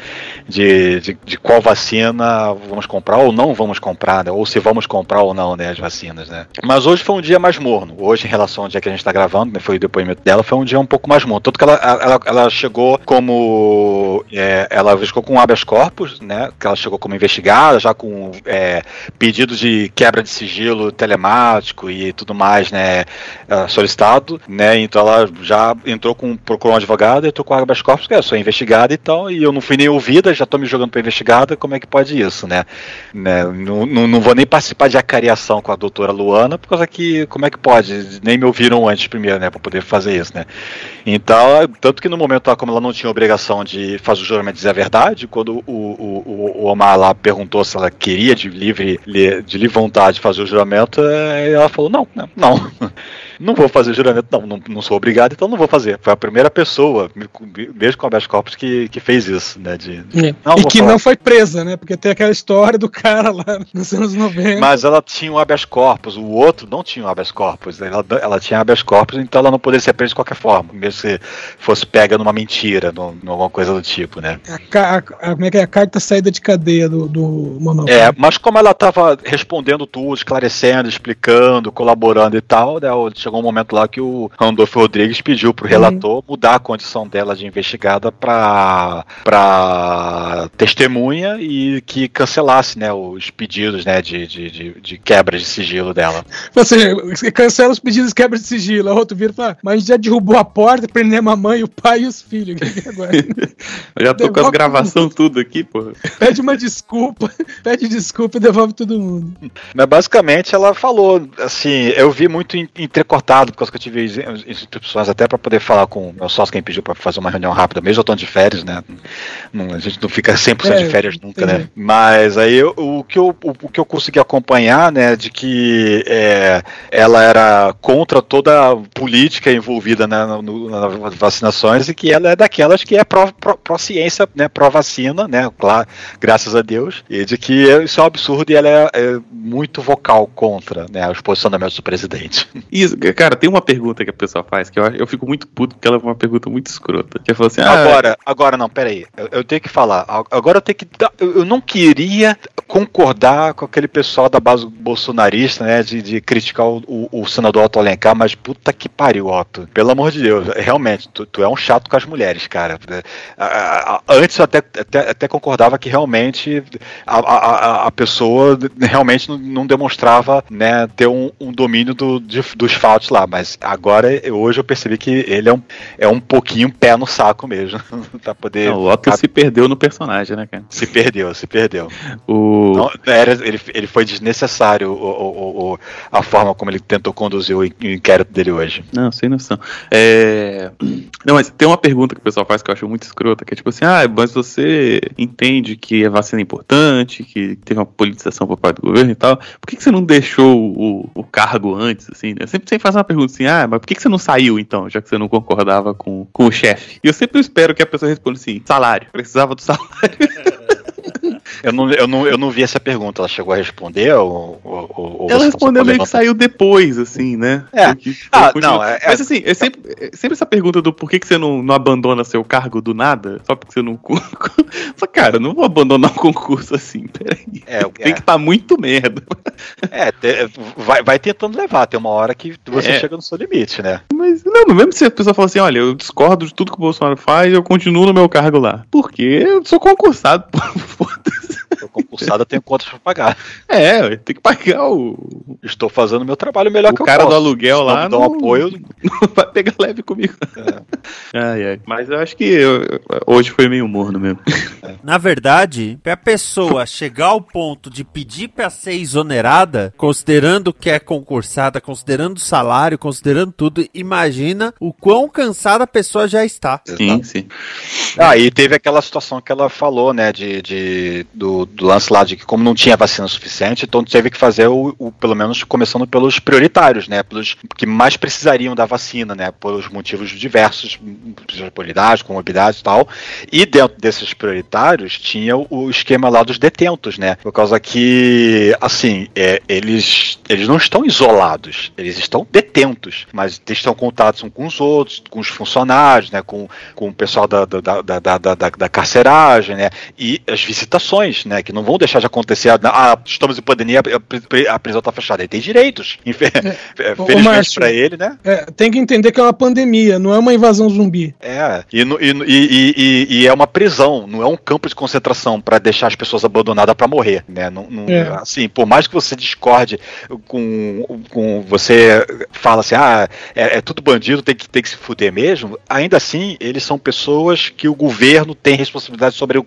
qual vacina vamos comprar ou não vamos comprar, né, ou se vamos comprar ou não, né, as vacinas, né. Mas hoje foi um dia mais morno, hoje em relação ao dia que a gente tá gravando, né, foi o depoimento dela, foi um dia um pouco mais morno, tanto que ela chegou como ela ficou com habeas corpus, né, que ela chegou como investigada, já com pedido de quebra de sigilo telemático e tudo mais, né, solicitado, né, então ela já procurou um advogado, entrou com habeas corpus, que eu sou investigada e tal, e eu não fui nem ouvida, já tô me jogando pra investigada, como é que pode isso, né? Não vou nem participar de acareação com a doutora Luana, por causa que, como é que pode? Nem me ouviram antes primeiro, né, pra poder fazer isso, né? Então, tanto que no momento, como ela não tinha obrigação de fazer o juramento dizer a verdade, quando o Omar lá perguntou se ela queria de livre vontade fazer o juramento, ela falou, não vou fazer o juramento, não sou obrigado, então não vou fazer. Foi a primeira pessoa, mesmo com a habeas corpus, que fez isso, né? E que falar. Não foi presa, né? Porque tem aquela história do cara lá nos anos 90. Mas ela tinha um habeas corpus, o outro não tinha um habeas corpus, ela tinha habeas corpus, então ela não poderia ser presa de qualquer forma, mesmo se fosse pega numa mentira, alguma coisa do tipo, né? Como é que é a carta saída de cadeia do Manoel? Mas como ela tava respondendo tudo, esclarecendo, explicando, colaborando e tal, né? Chegou um momento lá que o Randolfo Rodrigues pediu pro relator mudar a condição dela de investigada pra testemunha e que cancelasse, né, os pedidos, né, de quebra de sigilo dela. Você cancela os pedidos de quebra de sigilo, a outro vira e fala, mas a gente já derrubou a porta, prendemos a mãe, o pai e os filhos. Eu já tô com as gravações tudo aqui, pô. Pede uma desculpa, pede desculpa e devolve todo mundo. Mas basicamente ela falou, assim, eu vi muito entrecortado, por causa que eu tive instruções até pra poder falar com o meu sócio, quem pediu pra fazer uma reunião rápida, mesmo eu tô de férias, né? A gente não fica 100% de férias nunca, né? Mas aí o que eu consegui acompanhar, né, de que ela era contra toda a política envolvida, né, nas vacinações, e que ela é daquelas que é pró-ciência, né, pró-vacina, né, claro, graças a Deus, e de que isso é um absurdo e ela é muito vocal contra, né, os posicionamentos do presidente. Isso, Cara, tem uma pergunta que a pessoa faz que eu fico muito puto porque ela é uma pergunta muito escrota. Que ela fala assim, agora não, peraí. Eu tenho que falar. Agora eu tenho que... Eu não queria concordar com aquele pessoal da base bolsonarista, né, de criticar o senador Otto Alencar, mas puta que pariu, Otto. Pelo amor de Deus. Realmente, tu é um chato com as mulheres, cara. Antes eu até concordava que realmente a pessoa realmente não demonstrava, né, ter um domínio dos fatos lá, mas agora, hoje eu percebi que ele é um pouquinho pé no saco mesmo, pra poder... Não, o Otto se perdeu no personagem, né, cara? Se perdeu. Ele foi desnecessário a forma como ele tentou conduzir o inquérito dele hoje. Não, sem noção. Não, mas tem uma pergunta que o pessoal faz que eu acho muito escrota, que é tipo assim, mas você entende que a vacina é importante, que teve uma politização por parte do governo e tal, por que você não deixou o cargo antes, assim, né? Sempre faz uma pergunta assim, mas por que você não saiu então, já que você não concordava com o chefe? E eu sempre espero que a pessoa responda assim, salário, precisava do salário. Eu não vi essa pergunta, ela chegou a responder ou ela respondeu meio que saiu depois, assim, né? Mas assim, sempre essa pergunta do por que você não abandona seu cargo do nada, só porque você não... Cara, eu não vou abandonar um concurso assim, peraí. Tem que estar muito merda. Vai tentando levar, tem uma hora que você chega no seu limite, né? Mas não, mesmo se a pessoa fala assim, olha, eu discordo de tudo que o Bolsonaro faz, eu continuo no meu cargo lá. Porque eu sou concursado, foda-se. Estou concursado, eu tenho contas para pagar. Eu tenho que pagar o... Estou fazendo o meu trabalho melhor que eu posso. O cara do aluguel lá não dá um apoio, não vai pegar leve comigo. Mas eu acho que hoje foi meio morno mesmo. Na verdade, pra pessoa chegar ao ponto de pedir pra ser exonerada, considerando que é concursada, considerando o salário, considerando tudo, imagina o quão cansada a pessoa já está. Sim. E teve aquela situação que ela falou, né, do lance lá de que como não tinha vacina suficiente, então teve que fazer pelo menos começando pelos prioritários, né, pelos que mais precisariam da vacina, né, pelos motivos diversos, prioridades, comorbidades e tal, e dentro desses prioritários tinha o esquema lá dos detentos, né, por causa que, assim, eles não estão isolados, eles estão detentos, mas eles estão em contato uns com os outros, com os funcionários, né, com o pessoal da carceragem, né, e as visitações, né, que não vão deixar de acontecer. Estamos em pandemia, a prisão está fechada. Ele tem direitos, felizmente para ele, né? Tem que entender que é uma pandemia, não é uma invasão zumbi. E é uma prisão, não é um campo de concentração para deixar as pessoas abandonadas para morrer, né? Assim, por mais que você discorde com você fala assim, é tudo bandido, tem que se fuder mesmo. Ainda assim, eles são pessoas que o governo tem responsabilidade sobre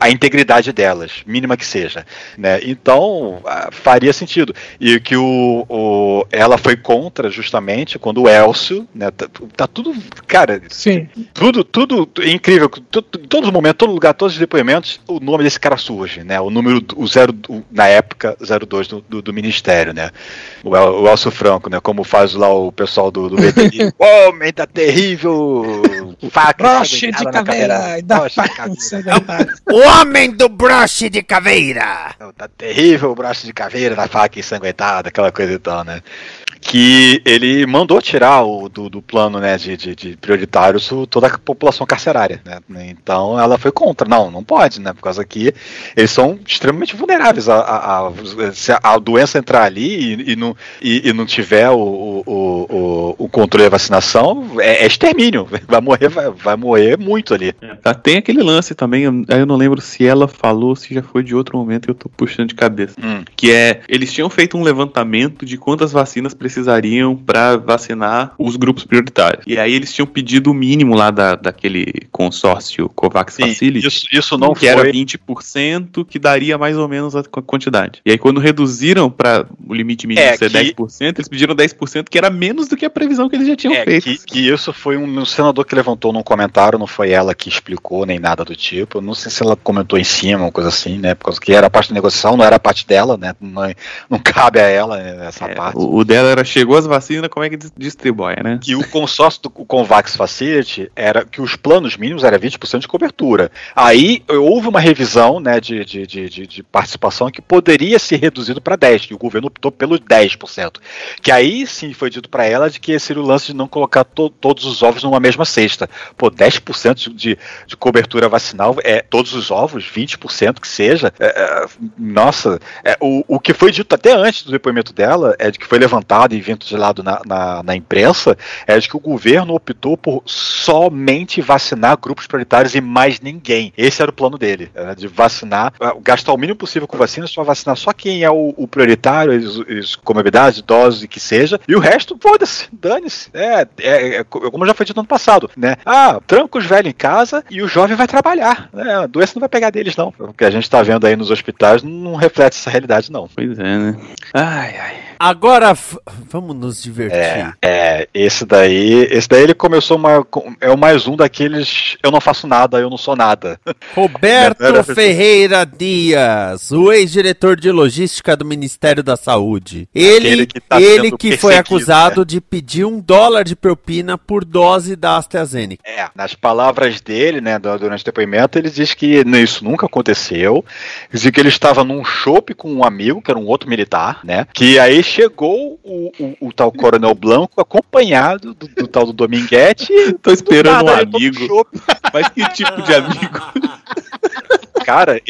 a integridade delas, mínima que seja, né? Então faria sentido. E que ela foi contra justamente quando o Elcio, né, tá tudo, cara, sim, tudo é incrível, todos os momentos, todo lugar, todos os depoimentos, o nome desse cara surge, né? O número, na época 02 do ministério, né? O Elcio Franco, né? Como faz lá o pessoal do BTI, homem da terrível faca de caveira, o homem do broche de caveira! Tá terrível o broche de caveira na faca ensanguentada, aquela coisa e tal, né? Que ele mandou tirar do plano, né, de prioritários toda a população carcerária, né? Então ela foi contra. Não pode, né? Por causa que eles são extremamente vulneráveis se a doença entrar ali e não tiver o controle da vacinação, é extermínio. Vai morrer muito ali. Tem aquele lance também, eu não lembro se ela falou, se já foi de outro momento que eu tô puxando de cabeça. Que eles tinham feito um levantamento de quantas vacinas precisariam para vacinar os grupos prioritários. E aí eles tinham pedido o mínimo lá daquele consórcio Covax Facility. Isso não que foi... era 20%, que daria mais ou menos a quantidade. E aí quando reduziram para o limite mínimo ser 10%, eles pediram 10%, que era menos do que a previsão que eles já tinham feito. Que isso foi um senador que levantou num comentário, não foi ela que explicou, nem nada do tipo. Eu não sei se ela comentou em cima, coisa assim, né, por causa que era a parte da negociação, não era a parte dela, né, não cabe a ela essa parte. O dela era, chegou as vacinas, como é que distribui, né? Que o consórcio do Convax Facility era que os planos mínimos era 20% de cobertura. Aí houve uma revisão, né, de participação que poderia ser reduzido para 10%, e o governo optou pelo 10%, que aí sim foi dito para ela de que seria o lance de não colocar todos os ovos numa mesma cesta. Pô, 10% de cobertura vacinal é todos os ovos, 20% que seja, nossa, o que foi dito até antes do depoimento dela, é de que foi levantado e ventilado na imprensa, é de que o governo optou por somente vacinar grupos prioritários e mais ninguém. Esse era o plano dele, de vacinar, gastar o mínimo possível com vacina, só vacinar só quem é o prioritário, as comorbidades, doses, que seja, e o resto, foda-se, dane-se, como já foi dito no ano passado, né, tranca os velhos em casa e o jovem vai trabalhar, né? A doença não vai pegar deles, não. O que a gente tá vendo aí nos hospitais não reflete essa realidade, não. Pois é, né? Ai, ai. Agora, vamos nos divertir. Esse daí ele começou é o mais um daqueles eu não faço nada, eu não sou nada. Roberto Ferreira Dias, o ex-diretor de logística do Ministério da Saúde. Ele que foi acusado de pedir $1 de propina por dose da AstraZeneca. Nas palavras dele, né, durante o depoimento, ele diz que isso nunca aconteceu, diz que ele estava num chope com um amigo, que era um outro militar, né, que aí chegou o tal Coronel Blanco acompanhado do tal do Dominguete. Tô esperando nada, um amigo. Mas que tipo de amigo? Cara,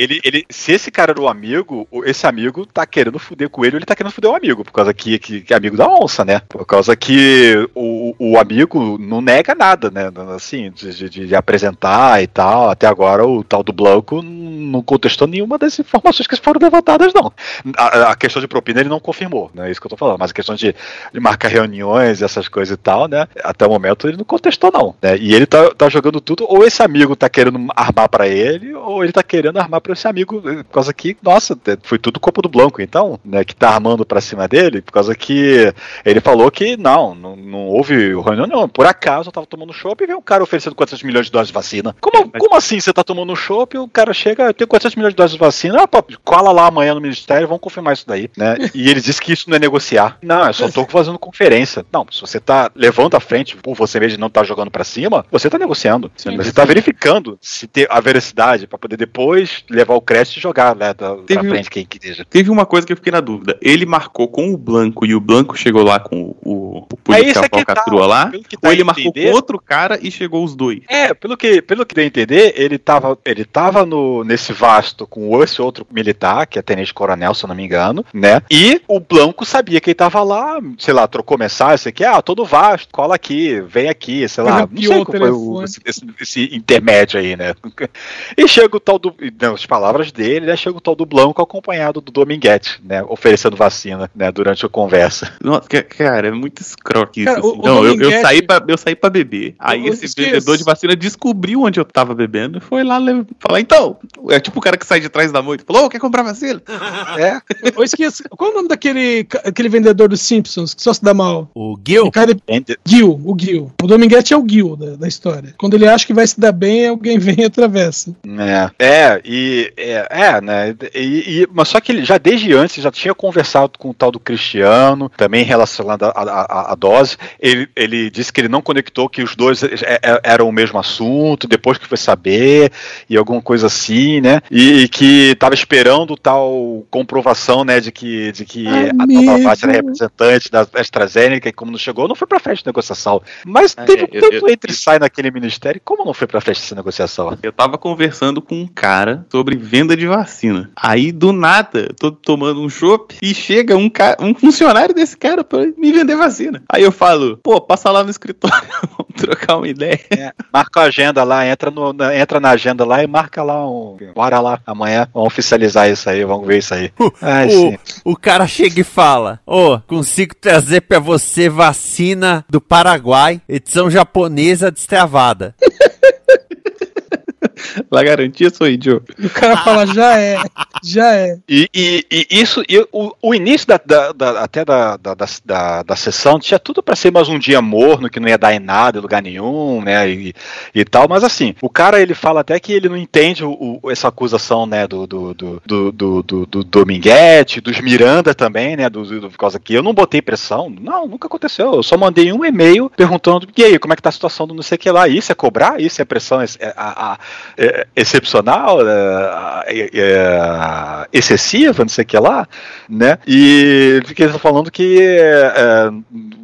se esse cara era um amigo, esse amigo tá querendo fuder com ele tá querendo fuder o amigo, por causa que é amigo da onça, né? Por causa que o amigo não nega nada, né? Assim, de apresentar e tal. Até agora o tal do Blanco não contestou nenhuma das informações que foram levantadas, não. A questão de propina ele não confirmou, né? É isso que eu tô falando. Mas a questão de marcar reuniões, essas coisas e tal, né? Até o momento ele não contestou, não. Né? E ele tá jogando tudo, ou esse amigo tá querendo armar pra ele, ou ele tá querendo armar para esse amigo, por causa que, nossa, foi tudo corpo do Blanco, então, né, que tá armando para cima dele, por causa que ele falou que não houve reunião nenhuma, por acaso eu tava tomando chopp e veio um cara oferecendo 400 milhões de doses de vacina. Como assim você tá tomando chopp e o cara chega, tem 400 milhões de doses de vacina, pô, cola lá amanhã no ministério, vão confirmar isso daí, né, e ele disse que isso não é negociar. Não, eu só tô fazendo conferência. Não, se você tá levando à frente por você mesmo e não tá jogando para cima, você tá negociando, sim, você tá verificando se tem a veracidade para poder depois levar o crédito e jogar, né, pra frente quem quiser. Teve uma coisa que eu fiquei na dúvida. Ele marcou com o Blanco e o Blanco chegou lá com o policial falcatrua lá, ou ele marcou com outro cara e chegou os dois? Pelo que deu a entender, ele tava nesse vasto com esse outro militar, que é tenente coronel, se eu não me engano, né, e o Blanco sabia que ele tava lá, sei lá, trocou mensagem, que tô no vasto, cola aqui, vem aqui, sei lá, não sei qual foi esse intermédio aí, né. E chega o tal do, não, as palavras dele, né, chega o tal do Blanco acompanhado do Dominguete, né, oferecendo vacina, né, durante a conversa. Nossa, cara, é muito escroque isso. Cara, assim. Eu saí pra beber. Aí esse vendedor de vacina descobriu onde eu tava bebendo e foi lá falar, então, é tipo o cara que sai de trás da moita, falou, quer comprar vacina? É. Eu esqueço, qual é o nome daquele vendedor dos Simpsons que só se dá mal? O Gil? O Gil. O Dominguete é o Gil da história. Quando ele acha que vai se dar bem, alguém vem e atravessa. Mas só que ele já desde antes já tinha conversado com o tal do Cristiano, também relacionado à dose. Ele disse que ele não conectou que os dois eram o mesmo assunto, depois que foi saber, e alguma coisa assim, né? E que estava esperando tal comprovação, né, de que a Tavate era representante da AstraZeneca, e como não chegou, não foi pra frente a negociação. Mas teve tanto entre e sai naquele ministério, como não foi pra frente essa negociação? Eu tava conversando com cara sobre venda de vacina. Aí, do nada, eu tô tomando um chopp e chega um funcionário desse cara pra me vender vacina. Aí eu falo, passa lá no escritório, vamos trocar uma ideia. Marca a agenda lá, entra na agenda lá e marca lá bora lá, amanhã vamos oficializar isso aí, vamos ver isso aí. O cara chega e fala, consigo trazer pra você vacina do Paraguai, edição japonesa destravada. La garantia sou idiota. O cara fala, já é, já é. E isso, e o início da sessão tinha tudo pra ser mais um dia morno, que não ia dar em nada, em lugar nenhum, né, e tal, mas assim, o cara, ele fala até que ele não entende essa acusação, né, do Dominguete, dos Miranda também, né, por causa que eu não botei pressão, não, nunca aconteceu, eu só mandei um e-mail perguntando, e aí, como é que tá a situação do não sei o que lá, isso é cobrar, isso é pressão excepcional, excessiva, não sei o que lá, né, e fiquei falando que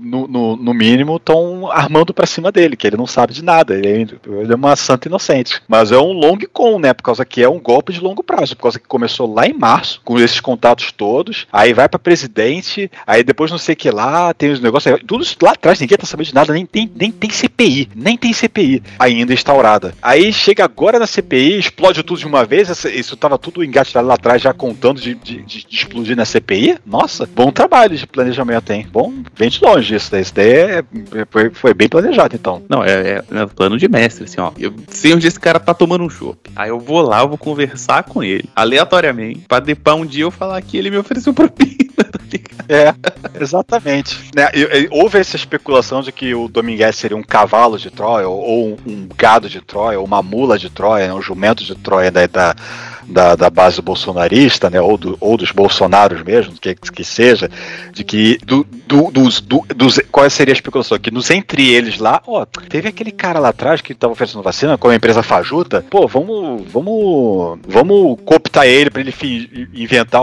no mínimo estão armando pra cima dele, que ele não sabe de nada, ele é uma santa inocente, mas é um long con, né, por causa que é um golpe de longo prazo, por causa que começou lá em março, com esses contatos todos, aí vai pra presidente, aí depois não sei o que lá, tem os negócios, tudo isso lá atrás, ninguém tá sabendo de nada, nem tem CPI ainda instaurada, aí chega agora na CPI, explode tudo de uma vez, isso tava tudo engatilhado lá atrás, já contando de explodir na CPI, nossa, bom trabalho de planejamento, hein, bom, vem de longe isso daí, isso daí foi bem planejado, então. Não, é plano de mestre, assim, ó, eu sei onde esse cara tá tomando um chopp, aí eu vou lá, eu vou conversar com ele, aleatoriamente, pra um dia eu falar que ele me ofereceu propina, tá ligado? É, exatamente. Né, houve essa especulação de que o Dominguete seria um cavalo de Troia, ou um gado de Troia, ou uma mula de Troia, um jumento de Troia da base bolsonarista, né, ou dos bolsonaros mesmo, que seja, de que qual seria a especulação? Que nos entre eles lá, ó, teve aquele cara lá atrás que estava oferecendo vacina com a empresa fajuta, pô, vamos cooptar ele pra ele inventar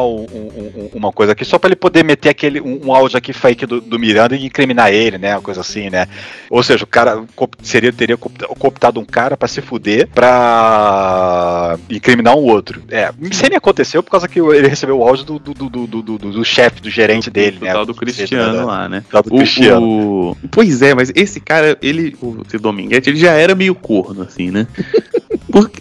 uma coisa aqui, só pra ele poder meter aquele, um áudio aqui fake do Miranda e incriminar ele, né, uma coisa assim, né, ou seja, o cara teria cooptado um cara pra se fuder, pra incriminar um outro. Isso aí me aconteceu por causa que ele recebeu o áudio do chefe, do gerente dele, né? O tal do Cristiano lá, né? O tal do Cristiano. Pois é, mas esse cara, esse Dominguete, ele já era meio corno, assim, né?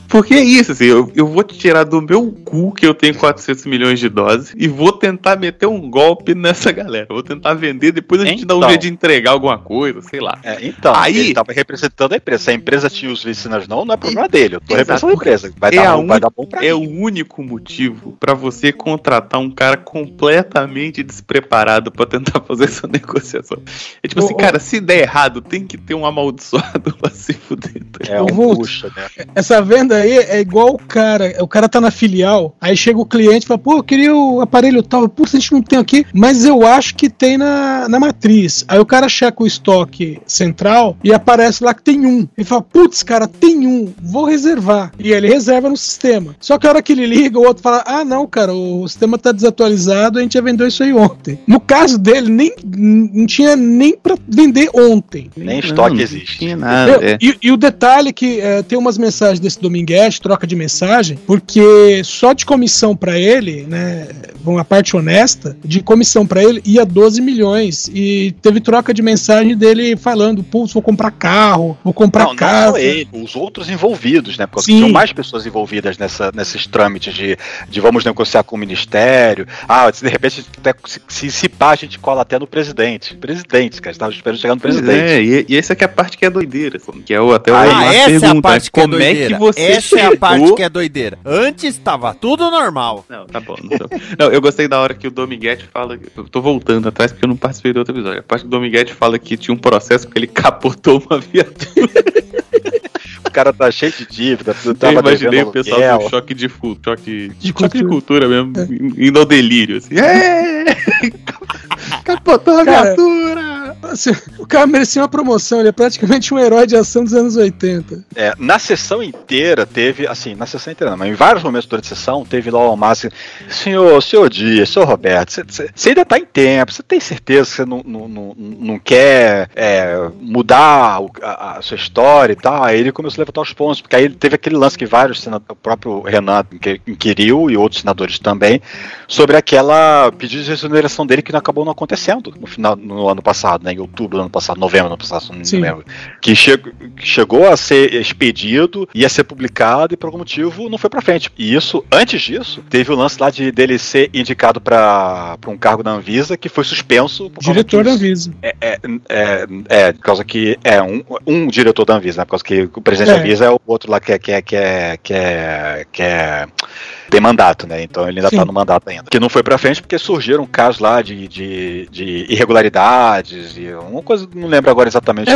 Porque é isso, assim, eu vou te tirar do meu cu que eu tenho 400 milhões de doses e vou tentar meter um golpe nessa galera, vou tentar vender, depois a gente dá um jeito de entregar alguma coisa, sei lá. Então, aí, ele tava representando a empresa, se a empresa tinha os vacinas não é problema dele, eu tô representando a empresa, vai dar bom pra mim. É o único motivo pra você contratar um cara completamente despreparado pra tentar fazer essa negociação. É tipo assim, cara, se der errado, tem que ter um amaldiçoado pra se fuder. Tá? É, puxa, né? Essa venda aí é igual o cara tá na filial, aí chega o cliente e fala, pô, eu queria o aparelho tal, putz, a gente não tem aqui, mas eu acho que tem na matriz. Aí o cara checa o estoque central e aparece lá que tem um. Ele fala, putz, cara, tem um, vou reservar. E aí ele reserva no sistema. Só que a hora que ele liga, o outro fala, ah, não, cara, o sistema tá desatualizado, a gente já vendeu isso aí ontem. No caso dele, não tinha nem pra vender ontem. Nem estoque existe. Não tinha nada. E o detalhe que tem umas mensagens desse Dominguete, troca de mensagem, porque só de comissão pra ele, né, uma parte honesta, de comissão pra ele ia 12 milhões, e teve troca de mensagem dele falando, putz, vou comprar carro, vou comprar casa. Não só ele, os outros envolvidos, né, porque tinham mais pessoas envolvidas nesses trâmites de vamos negociar com o ministério, de repente até, se pá, a gente cola até no presidente, cara, estava esperando chegar no presidente. E essa que é a parte que é doideira, que é até o essa é a parte que é doideira. Essa é a parte que é doideira. Antes estava tudo normal. Não, tá bom. Não, eu gostei da hora que o Dominguete fala. Eu tô voltando atrás porque eu não participei do outro episódio. A parte que o Dominguete fala que tinha um processo porque ele capotou uma viatura. O cara tá cheio de dívida. Eu imaginei o pessoal com choque de cultura mesmo, indo ao delírio. Assim. Capotou a viatura! Assim, o cara merecia uma promoção, ele é praticamente um herói de ação dos anos 80. Na sessão inteira teve, assim, na sessão inteira não, mas em vários momentos durante a sessão, teve lá o Omar assim, senhor Dias, senhor Roberto, você ainda tá em tempo, você tem certeza que você não quer mudar a sua história e tal? Aí ele começou a levantar os pontos, porque aí teve aquele lance que vários senadores, o próprio Renan inquiriu e outros senadores também, sobre aquela pedido de exoneração dele que acabou não acontecendo no ano passado, né? outubro do ano passado, novembro do ano passado, não lembro, que chegou a ser expedido, ia ser publicado e por algum motivo não foi pra frente. E isso, antes disso, teve o lance lá de dele ser indicado pra um cargo da Anvisa, que foi suspenso. Diretor da Anvisa. Por causa que é um diretor da Anvisa, né? Por causa que o presidente da Anvisa é o outro lá que tem mandato, né? Então ele ainda tá no mandato ainda. Que não foi pra frente porque surgiram casos lá de irregularidades e uma coisa, não lembro agora exatamente.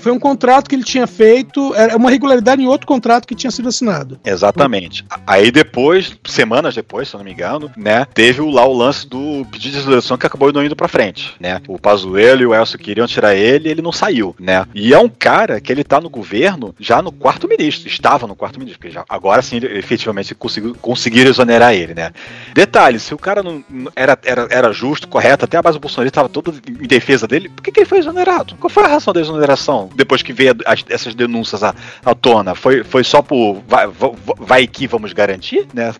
Foi um contrato que ele tinha feito, era uma irregularidade em outro contrato que tinha sido assinado. Exatamente. Aí depois, semanas depois, se eu não me engano, né? Teve lá o lance do pedido de exoneração que acabou não indo pra frente, né? O Pazuello e o Elcio queriam tirar ele não saiu, né? E é um cara que ele tá no governo já no quarto ministro, estava no quarto ministro, porque já, agora sim ele efetivamente conseguiram exonerar ele, né? Detalhe, se o cara não era justo, correto, até a base do Bolsonaro estava toda em defesa dele, por que ele foi exonerado? Qual foi a razão da exoneração? Depois que veio essas denúncias à tona, foi só por vai que vamos garantir, né?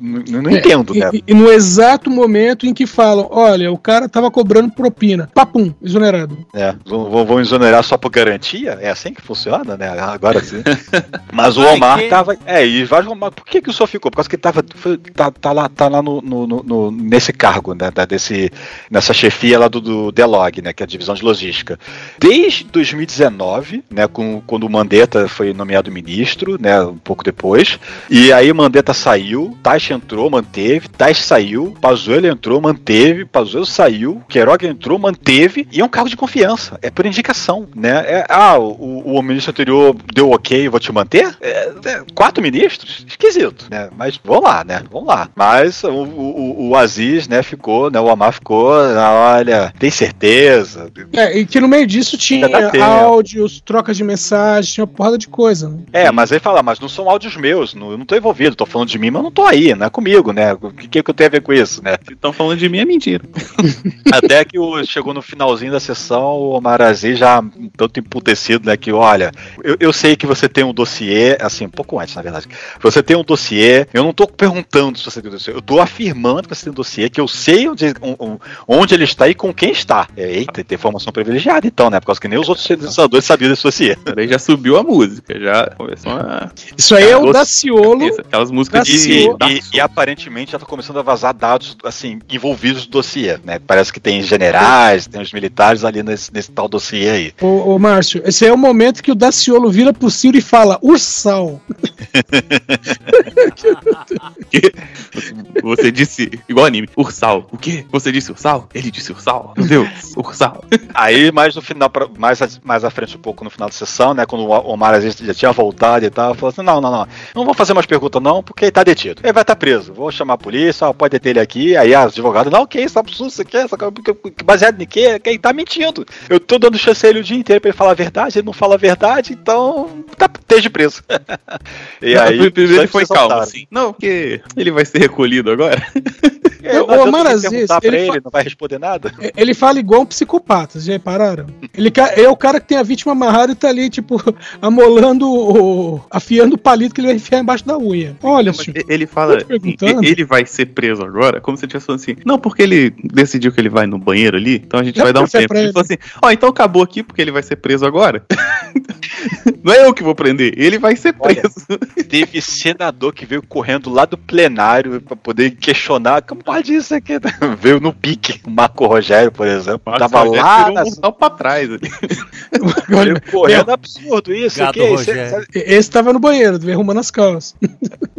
Não entendo, né? E no exato momento em que falam, olha, o cara tava cobrando propina, papum, exonerado. Vão exonerar só por garantia? É assim que funciona, né? Agora sim. Mas o Omar tava... E vai o Omar, por que o senhor ficou? Por causa que ele tá lá nesse cargo, né? Nessa chefia lá do DELOG, né? Que é a divisão de logística. Desde 2019, né? Quando o Mandetta foi nomeado ministro, né? Um pouco depois. E aí Mandetta saiu, Taixa entrou, manteve, Taixa saiu, Pazuello entrou, manteve, Pazuello saiu, Queiroz entrou, manteve, e é um cargo de confiança, é por indicação, né? O ministro anterior deu ok, vou te manter? 4 ministros? Esquisito, né? Mas vamos lá, né? Vamos lá. Mas o Aziz, né, ficou, né? O Omar ficou, olha, tem certeza? E que no meio disso tinha áudios, trocas de mensagens, tinha uma porrada de coisa, né? Mas aí fala, mas não são áudios meus, não, eu não tô envolvido, tô falando de mim, mas não tô aí, não é comigo, né? O que eu tenho a ver com isso, né? Se estão falando de mim é mentira. Até que chegou no finalzinho da sessão, o Omar Aziz já um tanto emputecido, né, que olha, eu sei que você tem um dossiê, assim, um pouco antes, na verdade, você tem um dossiê, eu não tô perguntando se você tem um dossiê, eu tô afirmando que você tem um dossiê, que eu sei onde ele está e com quem está. Eita, tem informação privilegiada então, né, por causa que nem os outros senadores sabiam desse dossiê. Aí já subiu a música, já começou a... Isso aí é o Daciolo. Aquelas músicas Daciolo. E aparentemente já tá começando a vazar dados, assim, envolvidos no dossiê, né, parece que tem generais, tem os militares ali nesse tal dossiê aí. Ô Márcio, esse é o momento que o Daciolo vira pro Ciro e fala, ursal. Você disse, igual anime, ursal. O quê? Você disse ursal? Ele disse ursal. Meu Deus, ursal. Aí, mais no final, mais à frente um pouco no final da sessão, né, quando o Omar Aziz já tinha voltado e tal, falou assim, não vou fazer mais pergunta não, porque ele tá detido. Ele vai estar preso. Vou chamar a polícia, pode deter ele aqui. Aí a advogada, não, que isso, absurdo, isso aqui, baseado em quê? Quem tá mentindo? Eu tô dando chancelho o dia inteiro pra ele falar a verdade, ele não fala a verdade, então esteja preso. E não, aí ele foi calmo, assim. Não, porque ele vai ser recolhido agora. O Omar Aziz, ele não vai responder nada. Ele fala igual um psicopata, já repararam? Ele é o cara que tem a vítima amarrada e tá ali, tipo, afiando o palito que ele vai enfiar embaixo da unha. Olha, mas ele fala, ele vai ser preso agora, como se ele tivesse falando assim, não, porque ele decidiu que ele vai no banheiro ali, então a gente vai dar um tempo. Ele falou assim, então acabou aqui porque ele vai ser preso agora. Não é eu que vou prender, ele vai ser preso. Olha, teve senador que veio correndo lá do plenário pra poder questionar, como pode isso aqui? Veio no pique. O Marco Rogério, por exemplo, tava lá pra trás. Olha, correndo, absurdo isso. Esse tava no banheiro, veio arrumando as calças.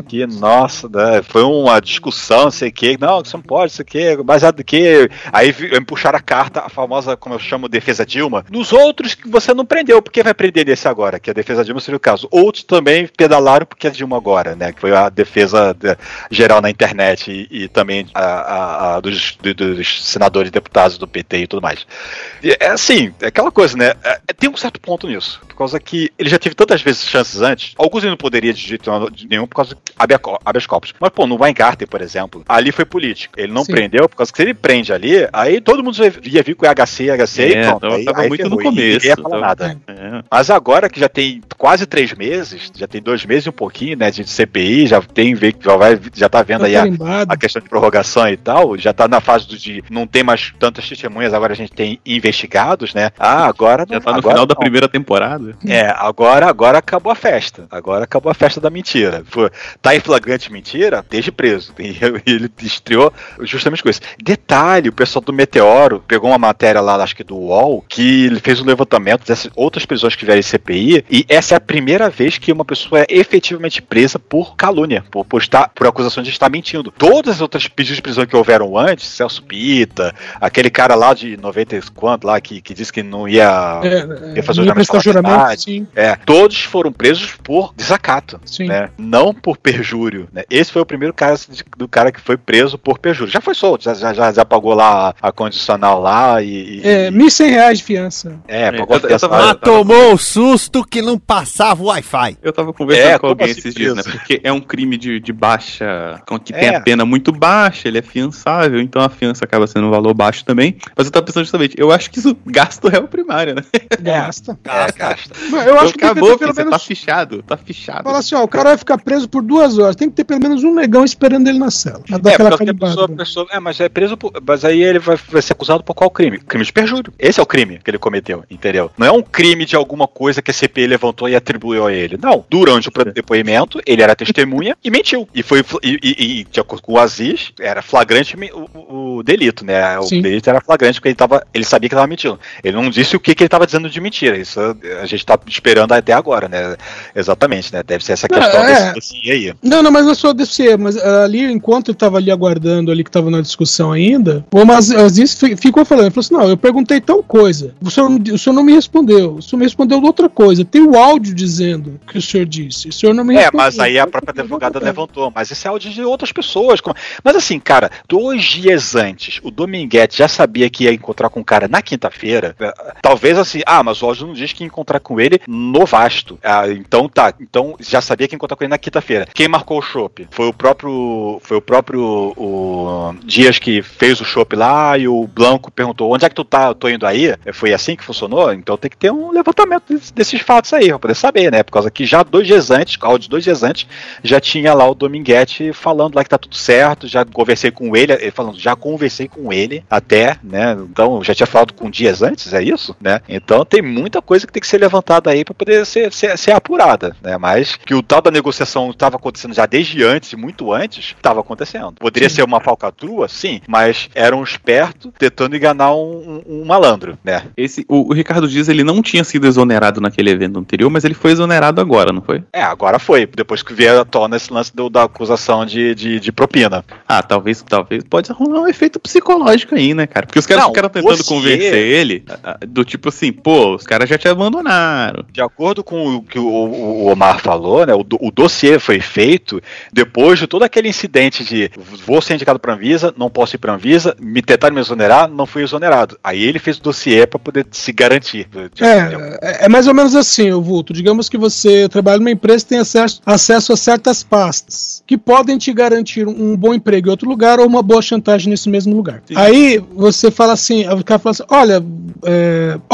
Que nossa, né? Foi uma discussão, não sei o que, não, isso não pode, isso aqui, baseado no que. Aí me puxaram a carta, a famosa, como eu chamo, defesa Dilma, nos outros que você não prendeu, por que vai prender nesse agora? Que a defesa Dilma seria o caso. Outros também pedalaram porque é Dilma agora, né? Que foi a defesa geral na internet e também a dos senadores e deputados do PT e tudo mais. E, assim, é aquela coisa, né? Tem um certo ponto nisso, por causa que ele já teve tantas vezes chances antes, alguns ele não poderia de jeito nenhum por causa de habeas corpus. Mas, no Weingarten, por exemplo, ali foi político. Ele não prendeu, por causa que se ele prende ali, aí todo mundo ia vir com o HC, e pronto. Aí, tava aí muito no começo. Não ia falar nada. Mas agora que já tem quase 3 meses, já tem 2 meses e um pouquinho, né, de CPI, já tá vendo aí a questão de prorrogação e tal, já tá na fase de não tem mais tantas testemunhas, agora a gente tem investigados, né, agora... Já tá no final da primeira temporada. É, agora acabou a festa, da mentira. Tá em flagrante mentira, desde preso, e ele estreou justamente com isso. Detalhe, o pessoal do Meteoro pegou uma matéria lá, acho que do UOL, que ele fez um levantamento dessas outras prisões que vieram em CPI, e essa é a primeira vez que uma pessoa é efetivamente presa por calúnia, por acusação de estar mentindo. Todas as outras pedidos de prisão que houveram antes, Celso Pita, aquele cara lá de 90 e quanto lá, que disse que não ia fazer o juramento, sim. É, todos foram presos por desacato, sim. Né? Não por perjúrio, né? Esse foi o primeiro caso do cara que foi preso por perjúrio. Já foi solto, já pagou lá a condicional lá e... É, R$1.100 de fiança. É, pagou a fiança. Mas tomou o susto que não passava o Wi-Fi. Eu tava conversando com alguém esses dias, né? Porque é um crime de baixa, que tem a pena muito baixa, ele é fiançável, então a fiança acaba sendo um valor baixo também. Mas eu tava pensando justamente, eu acho que isso gasta o réu primário, né? Gasta. Eu acho que acabou, pelo menos... Tá fichado. Fala assim, ó, o cara vai ficar preso por 2 horas, tem que ter pelo menos um negão esperando ele na cela. Mas é preso por... Mas aí ele vai ser acusado por qual crime? Crime de perjúrio. Esse é o crime que ele cometeu, entendeu? Não é um crime de alguma coisa que a CPI levantou e atribuiu a ele. Não. Durante o depoimento, ele era testemunha e mentiu. E foi, de acordo com o Aziz, era flagrante o delito, né? O delito era flagrante porque ele sabia que estava mentindo. Ele não disse o que ele estava dizendo de mentira. Isso a gente está esperando até agora, né? Exatamente, né? Deve ser essa questão desse dossiê aí. Não, mas não é só dossiê. Mas ali, enquanto eu estava ali aguardando, ali que estava na discussão ainda, o Omar Aziz ficou falando. Ele falou assim, não, eu perguntei tal coisa. O senhor não me respondeu. O senhor me respondeu outra coisa. Tem o áudio dizendo que o senhor disse. O senhor não me respondeu. É, mas aí a própria advogada levantou. Mas esse é áudio de outras pessoas. Mas assim, cara, 2 dias antes, o Dominguete já sabia que ia encontrar com o cara na quinta-feira. Talvez assim, mas o áudio não diz que ia encontrar com ele no Vasto. Então já sabia que ia encontrar com ele na quinta-feira. Quem marcou o chopp? Foi o próprio Dias que fez o chopp lá, e o Blanco perguntou, onde é que tu tá? Eu tô indo aí. Foi assim que funcionou? Então tem que ter um levantamento desses fatos aí, pra poder saber, né? Por causa que já 2 dias antes, já tinha lá o Dominguete falando lá que tá tudo certo, já conversei com ele falando, até, né? Então, já tinha falado com dias antes, é isso? Né? Então tem muita coisa que tem que ser levantada aí pra poder ser apurada, né? Mas que o tal da negociação tava acontecendo já desde antes, muito antes, tava acontecendo. Poderia ser uma falcatrua, sim, mas era um esperto tentando enganar um malandro, né? O Ricardo Dias, ele não tinha sido exonerado naquele evento anterior, mas ele foi exonerado agora, não foi? É, agora foi. Depois que veio à tona esse lance da acusação de propina. Ah, talvez pode rolar um efeito psicológico aí, né, cara? Porque os caras ficaram tentando convencer ele, do tipo assim, pô, os caras já te abandonaram. De acordo com o que o Omar falou, né, o dossiê foi feito depois de todo aquele incidente de vou ser indicado pra Anvisa, não posso ir pra Anvisa, tentaram me exonerar, não fui exonerado. Aí ele fez o dossiê pra poder se garantir. É mais ou menos assim, Vulto. Digamos que você trabalha numa empresa e tem acesso a certas pastas que podem te garantir um bom emprego em outro lugar ou uma boa chantagem nesse mesmo lugar. Sim. Aí você fala assim, o cara fala assim, olha,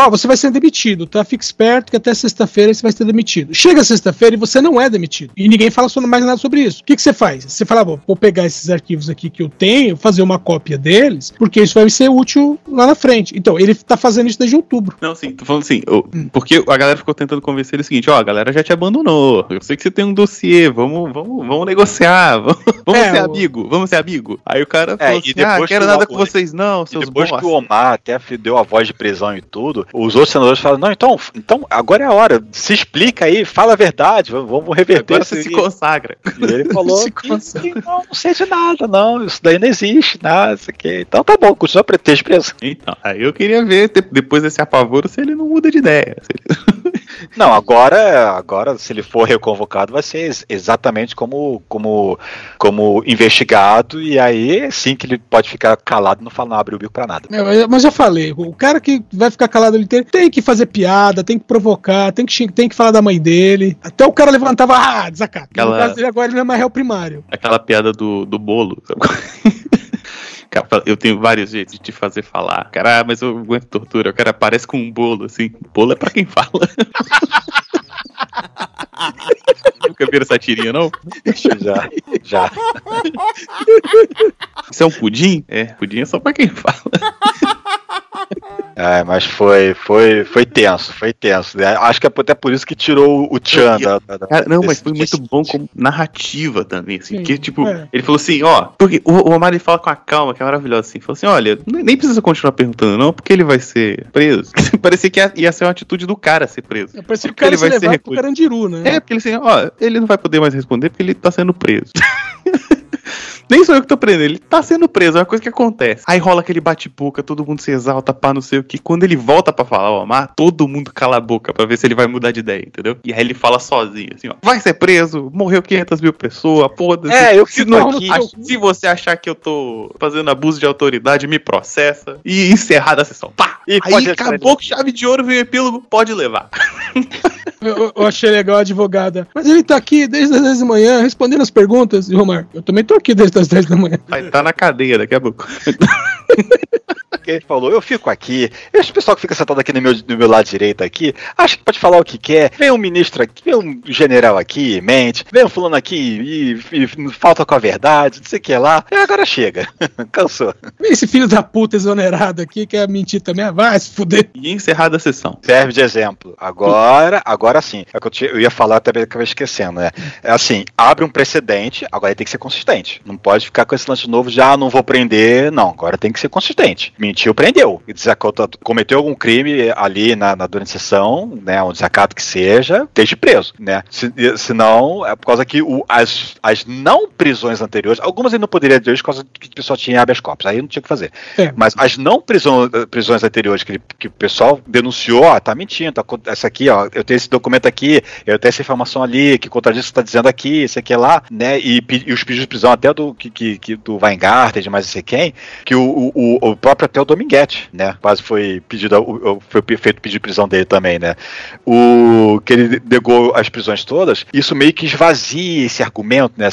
você vai ser demitido, tá? Fica esperto que até sexta-feira você vai ser demitido. Chega sexta-feira e você não é demitido. E ninguém fala mais nada sobre isso. O que você faz? Você fala, vou pegar esses arquivos aqui que eu tenho, fazer uma cópia deles, porque isso vai ser útil lá na frente. Então, ele tá fazendo isso desde outubro. Não, sim, tô falando assim, porque a galera ficou tentando convencer ele o seguinte, a galera já te abandonou, eu sei que você tem um dossiê, vamos negociar, vamos ser amigo. Aí o cara falou assim, quero nada com vocês não, seus bons. Depois que o Omar até deu a voz de prisão e tudo, os outros senadores falaram, não, então agora é a hora, se explica aí, fala a verdade, vamos reverter. Agora você se consagra. E ele falou que não sei de nada, não, isso daí não existe, nada, isso aqui. Então tá bom, continua pretexto preso. Então, aí eu queria ver, depois desse apavoro, se ele não muda de ideia. Não, agora, se ele for reconvocado, vai ser exatamente como investigado, e aí sim que ele pode ficar calado, não abrir o bico pra nada. Mas já falei, o cara que vai ficar calado, ele tem que fazer piada, tem que provocar, tem que falar da mãe dele. Até o cara levantava, desacato. No caso dele agora, ele não é mais réu primário. Aquela piada do bolo, sabe? Eu tenho vários jeitos de te fazer falar. Cara, mas eu aguento tortura. O cara aparece com um bolo, assim. Bolo é pra quem fala. nunca viram essa tirinha, não? Já. Isso é um pudim? É, pudim é só pra quem fala. É, mas foi tenso, né? Acho que é até por isso que tirou o Tchan cara, não, mas foi muito bom como narrativa também, assim, porque, tipo, ele falou assim, ó, porque o Omar, ele fala com a calma, que é maravilhosa, assim, falou assim, olha, nem precisa continuar perguntando, não, porque ele vai ser preso. Parecia que ia ser uma atitude do cara ser preso. Parecia que o cara vai ser levado pro Carandiru, né? É, porque ele assim, ó, ele não vai poder mais responder porque ele tá sendo preso. Nem sou eu que tô prendendo, ele tá sendo preso, é uma coisa que acontece. Aí rola aquele bate-boca, todo mundo se exalta, pá, não sei o que. Quando ele volta pra falar o Omar, todo mundo cala a boca pra ver se ele vai mudar de ideia, entendeu? E aí ele fala sozinho, assim, ó, vai ser preso, morreu 500 mil pessoas, porra. É, eu fico aqui. Se você achar que eu tô fazendo abuso de autoridade, me processa. E encerrada a sessão, pá! E aí acabou com chave de ouro, veio o epílogo, pode levar. Eu achei legal a advogada. Mas ele tá aqui desde as 10 da manhã, respondendo as perguntas. E, Omar, eu também tô aqui desde as 10 da manhã. Vai tá na cadeia daqui a pouco. Ele falou, eu fico aqui, esse pessoal que fica sentado aqui no meu lado direito aqui, acha que pode falar o que quer, vem um ministro aqui, vem um general aqui, mente, vem um fulano aqui e falta com a verdade, não sei o que lá, e agora chega, cansou. Vem esse filho da puta exonerado aqui, quer mentir também, vai se fuder. E encerrada a sessão. Serve de exemplo. Agora sim, é o que eu ia falar, até acabei esquecendo, né? É assim, abre um precedente, agora ele tem que ser consistente, não pode ficar com esse lance novo, já não vou prender, não, agora tem que ser consistente. Mentiu, prendeu. E cometeu algum crime ali na durante a sessão, né, um desacato que seja, esteja preso, né? Senão, é por causa que as não prisões anteriores, algumas ele não poderia dizer por causa que o pessoal tinha habeas corpus, aí não tinha o que fazer. É. Mas as não prisões anteriores que o pessoal denunciou, ó, tá mentindo, essa aqui, ó, eu tenho esse documento aqui, eu tenho essa informação ali, que contradiz o que você tá dizendo aqui, isso aqui é lá, né? E os pedidos de prisão até do Weingarten, de mais não sei quem, que o próprio até o Dominguete, né? Quase foi feito pedido de prisão dele também, né? Que ele negou as prisões todas, isso meio que esvazia esse argumento, né?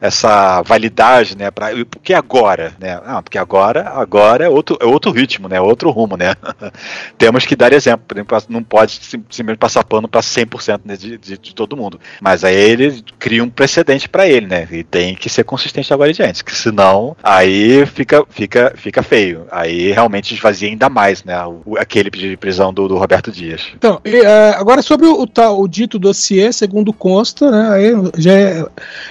Essa validade, né? Porque agora, né? Ah, porque agora é outro ritmo, né? Outro rumo, né? Temos que dar exemplo, não pode simplesmente passar pano para 100% de todo mundo. Mas aí ele cria um precedente para ele, né? E tem que ser consistente agora adiante, que senão aí fica feio. Aí realmente esvazia ainda mais, né, aquele pedido de prisão do Roberto Dias. Então, agora sobre o dito dossiê, segundo consta, né, aí já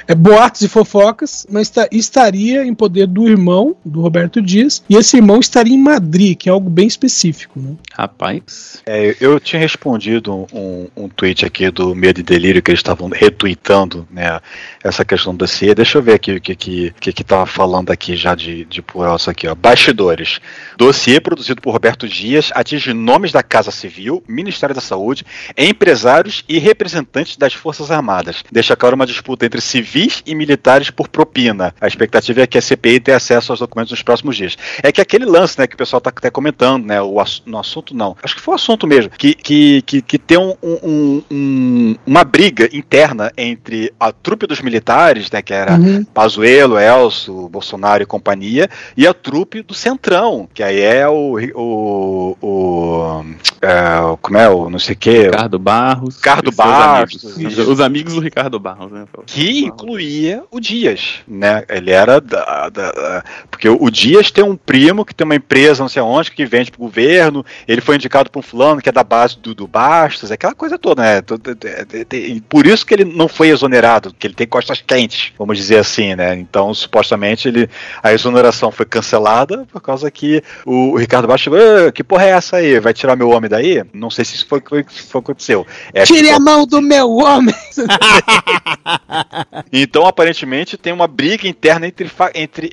é boatos e fofocas, mas estaria em poder do irmão do Roberto Dias, e esse irmão estaria em Madrid, que é algo bem específico, né? Rapaz. Eu tinha respondido um tweet aqui do Medo e Delírio, que eles estavam retweetando, né, essa questão do dossiê. Deixa eu ver aqui o que tava falando aqui já de Puelso aqui, ó. Bastidores. Dossiê produzido por Roberto Dias atinge nomes da Casa Civil, Ministério da Saúde, empresários e representantes das Forças Armadas. Deixa claro uma disputa entre civis e militares por propina. A expectativa é que a CPI tenha acesso aos documentos nos próximos dias. É que aquele lance, né, que o pessoal está até comentando, né, no assunto não. Acho que foi o assunto mesmo. Que tem uma briga interna entre a trupe dos militares, né, que era Pazuello, Elcio, Bolsonaro e companhia, e a trupe do Centrão, que aí é como é o não sei o que? Ricardo Barros. Os amigos do Ricardo Barros, né? Que incluía o Dias, né? Ele era porque o Dias tem um primo que tem uma empresa, não sei onde, que vende pro governo, ele foi indicado pra um fulano que é da base do Bastos, aquela coisa toda, né? Por isso que ele não foi exonerado, que ele tem costas quentes, vamos dizer assim, né? Então, supostamente, a exoneração foi cancelada por causa que o Ricardo Barros chegou, que porra é essa aí? Vai tirar meu homem daí? Não sei se isso foi o que aconteceu. Tire a mão do meu homem! Então, aparentemente, tem uma briga interna entre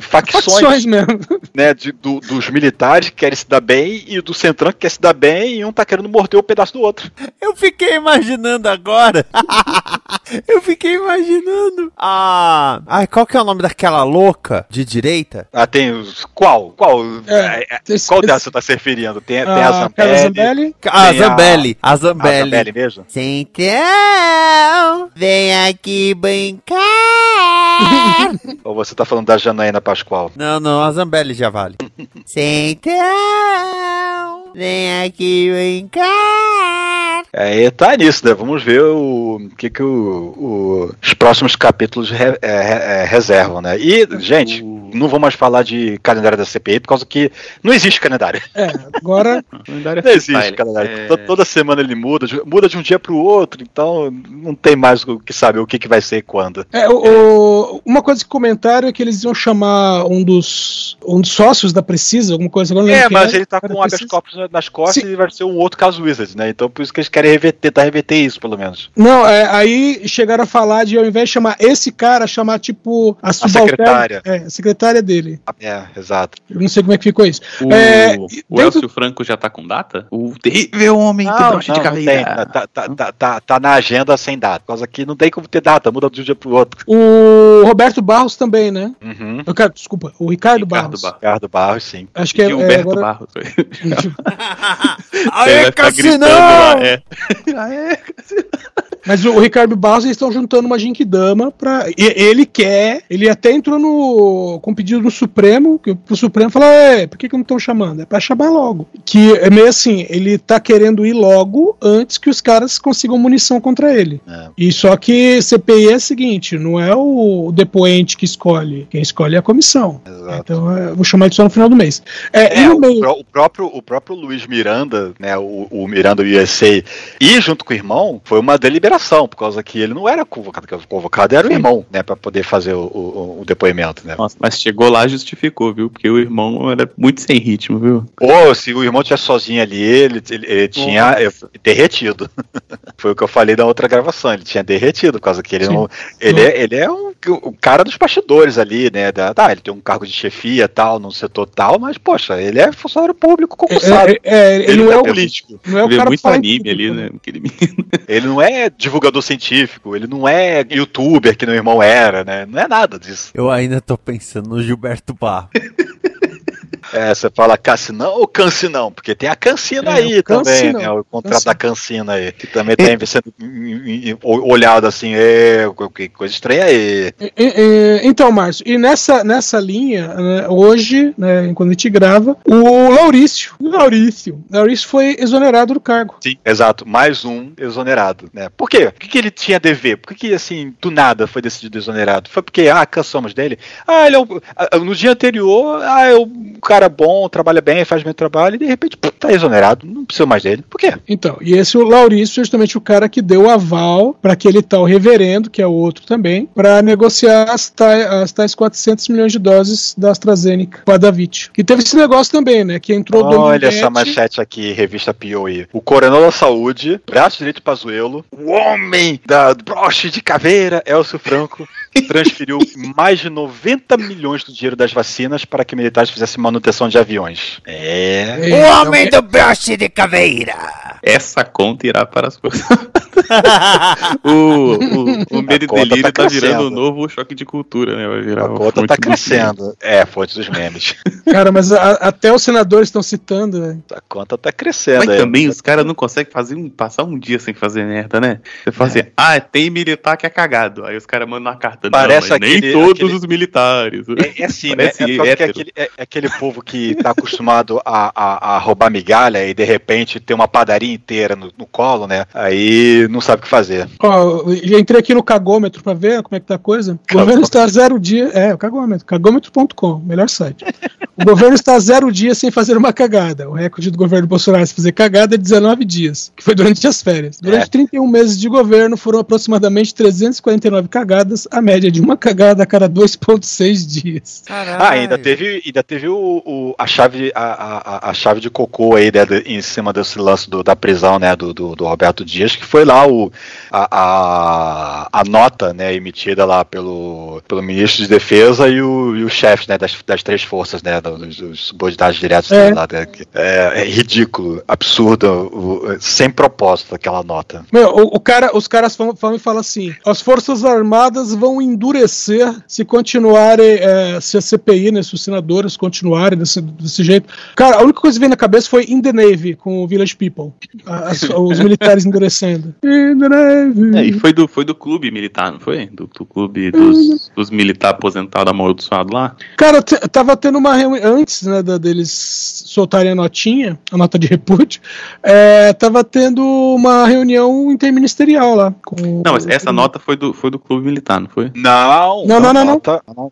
facções mesmo. Né, dos militares que querem se dar bem e do Centrão que quer se dar bem, e um tá querendo morder o pedaço do outro. Eu fiquei imaginando agora. Ah, ai, qual que é o nome daquela louca de direita? Ah, tem os... Qual? Qual dessa você tá se referindo? Tem a Zambelli. A Zambelli. A Zambelli mesmo? Centrão, vem aqui brincar. Ou você tá falando da Janaína Pascoal? Não, a Zambelli já vale. Centrão, vem aqui brincar. É, tá nisso, né? Vamos ver o que os próximos capítulos reservam, né? E, gente, não vou mais falar de calendário da CPI, por causa que não existe calendário. É, agora... não existe calendário. É... Toda semana ele muda de um dia pro outro, então não tem mais o que saber o que vai ser e quando. É, uma coisa que comentaram é que eles iam chamar um dos sócios da Precisa, alguma coisa... Não lembro, mas ele tá com habeas corpus nas costas. Sim. E vai ser um outro caso Wizard, né? Então, por isso que eles querem reverter isso, pelo menos. Não, aí chegaram a falar de, ao invés de chamar esse cara, chamar, tipo, a secretária. É, a secretária dele. É, exato. Eu não sei como é que ficou isso. O Elcio Franco já tá com data? O terrível homem que brocha de caveira. Tá na agenda sem data. Por causa que não tem como ter data, muda de um dia pro outro. O Roberto Barros também, né? Uhum. O Ricardo Barros. Ricardo Barros, sim. Acho que é Gilberto Barros. Aê, Cassinão! Mas o Ricardo Barros, eles estão juntando uma Jinkidama pra... Ele até entrou com um pedido no Supremo, que o Supremo falou, por que não estão chamando? É pra chamar logo. Que é meio assim, ele tá querendo ir logo antes que os caras consigam munição contra ele. É. E só que CPI é o seguinte, não é o depoente que escolhe, quem escolhe é a comissão. Exato. Então vou chamar ele só no final do mês. O próprio Luiz Miranda, né, o Miranda USA, e junto com o irmão, foi uma deliberação, por causa que ele não era convocado, era o irmão, né, pra poder fazer o depoimento, né. Nossa, mas chegou lá e justificou, viu, porque o irmão era muito sem ritmo, viu. Ou se o irmão estivesse sozinho ali, ele tinha derretido. Foi o que eu falei na outra gravação, ele tinha derretido, por causa que ele não... Ele é o cara dos bastidores ali, né, ele tem um cargo de chefia, tal, num setor tal, mas, poxa, ele é funcionário público concursado. Ele não é político. Não é o cara muito anime ali, né? Aquele menino. Ele não é divulgador científico, ele não é youtuber, que meu irmão era, né? Não é nada disso. Eu ainda tô pensando no Gilberto Barros. Você fala Cassinão ou Cansinão? Porque tem a Cansina aí também, né? O contrato da Cansina aí, que também tem sendo olhado assim, que coisa estranha aí. Então, Márcio, e nessa linha, né, hoje, né, quando a gente grava, o Laurício foi exonerado do cargo. Sim, exato. Mais um exonerado, né? Por quê? O que ele tinha a dever? Por que, assim, do nada foi decidido exonerado? Foi porque, cansamos dele? Ele no dia anterior, o cara bom, trabalha bem, faz meu trabalho e de repente tá exonerado, não precisa mais dele. Por quê? Então, e esse o Laurício é justamente o cara que deu o aval para aquele tal reverendo, que é o outro também, para negociar as tais 400 milhões de doses da AstraZeneca Padavit. E teve esse negócio também, né, que entrou o Dominguete... Olha essa manchete aqui, revista POI. O coronel da saúde, braço direito de Pazuello, o homem da broche de caveira, Elcio Franco, transferiu mais de 90 milhões do dinheiro das vacinas para que militares fizessem manutenção de aviões. O homem do broche de caveira. Essa conta irá para as coisas. O medo e delírio tá virando um novo choque de cultura, né? Vai virar a conta tá crescendo. Fonte dos memes. Cara, mas até os senadores estão citando, né? A conta tá crescendo. Mas também os caras não conseguem passar um dia sem fazer merda, né? Você fala assim, tem militar que é cagado. Aí os caras mandam uma carta. Parece não, nem todos os militares. É assim, né? É aquele povo que tá acostumado a roubar migalha e de repente ter uma padaria inteira no colo, né? Aí não sabe o que fazer. Ó, eu entrei aqui no cagômetro pra ver como é que tá a coisa. O governo está 0 dia... o cagômetro. Cagômetro.com, melhor site. O governo está 0 dias sem fazer uma cagada. O recorde do governo Bolsonaro sem fazer cagada é 19 dias, que foi durante as férias. Durante 31 meses de governo foram aproximadamente 349 cagadas, a média de uma cagada a cada 2,6 dias. Caralho. Ainda teve a chave de cocô aí, né, em cima desse lance da prisão, né, do Roberto Dias, que foi lá a nota, né, emitida lá pelo ministro de defesa e o chefe, né, das três forças, né, dos subordinados diretos. Lá, né, é ridículo, absurdo, sem propósito aquela nota. Meu, os caras falam assim, as forças armadas vão endurecer se continuarem, se a CPI, né, se os senadores continuarem desse jeito. Cara, a única coisa que veio na cabeça foi In the Navy, com o Village People. Os militares endurecendo. É, e foi do clube militar, não foi? Do clube dos militares aposentados amaldiçoados lá. Cara, tava tendo uma reunião antes, né, deles soltarem a notinha, a nota de repúdio, tava tendo uma reunião interministerial lá. Não, mas essa nota foi do clube militar, não foi? Não.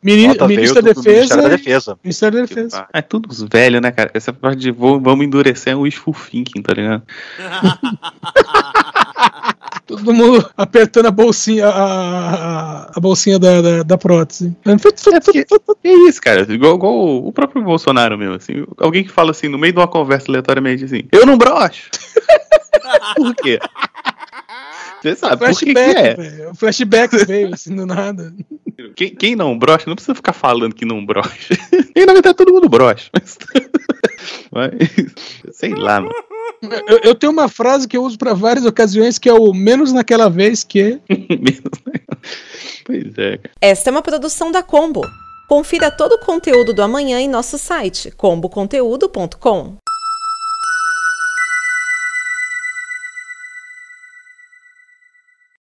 Ministério da Defesa. Ministério da Defesa. É tudo os velhos, né, cara? Essa parte de vamos endurecer o wishful thinking, tá ligado? Todo mundo apertando a bolsinha, a bolsinha da prótese. É isso, cara. Igual o próprio Bolsonaro mesmo, assim. Alguém que fala assim, no meio de uma conversa aleatoriamente, assim, eu não broxo. Por quê? Você sabe por que é. O flashback veio, assim, do nada. Quem não brocha, não precisa ficar falando que não brocha. E na verdade todo mundo brocha. Mas sei lá, mano. Eu tenho uma frase que eu uso pra várias ocasiões, que é o menos naquela vez que... Pois é, cara. Esta é uma produção da Combo. Confira todo o conteúdo do amanhã em nosso site, comboconteúdo.com.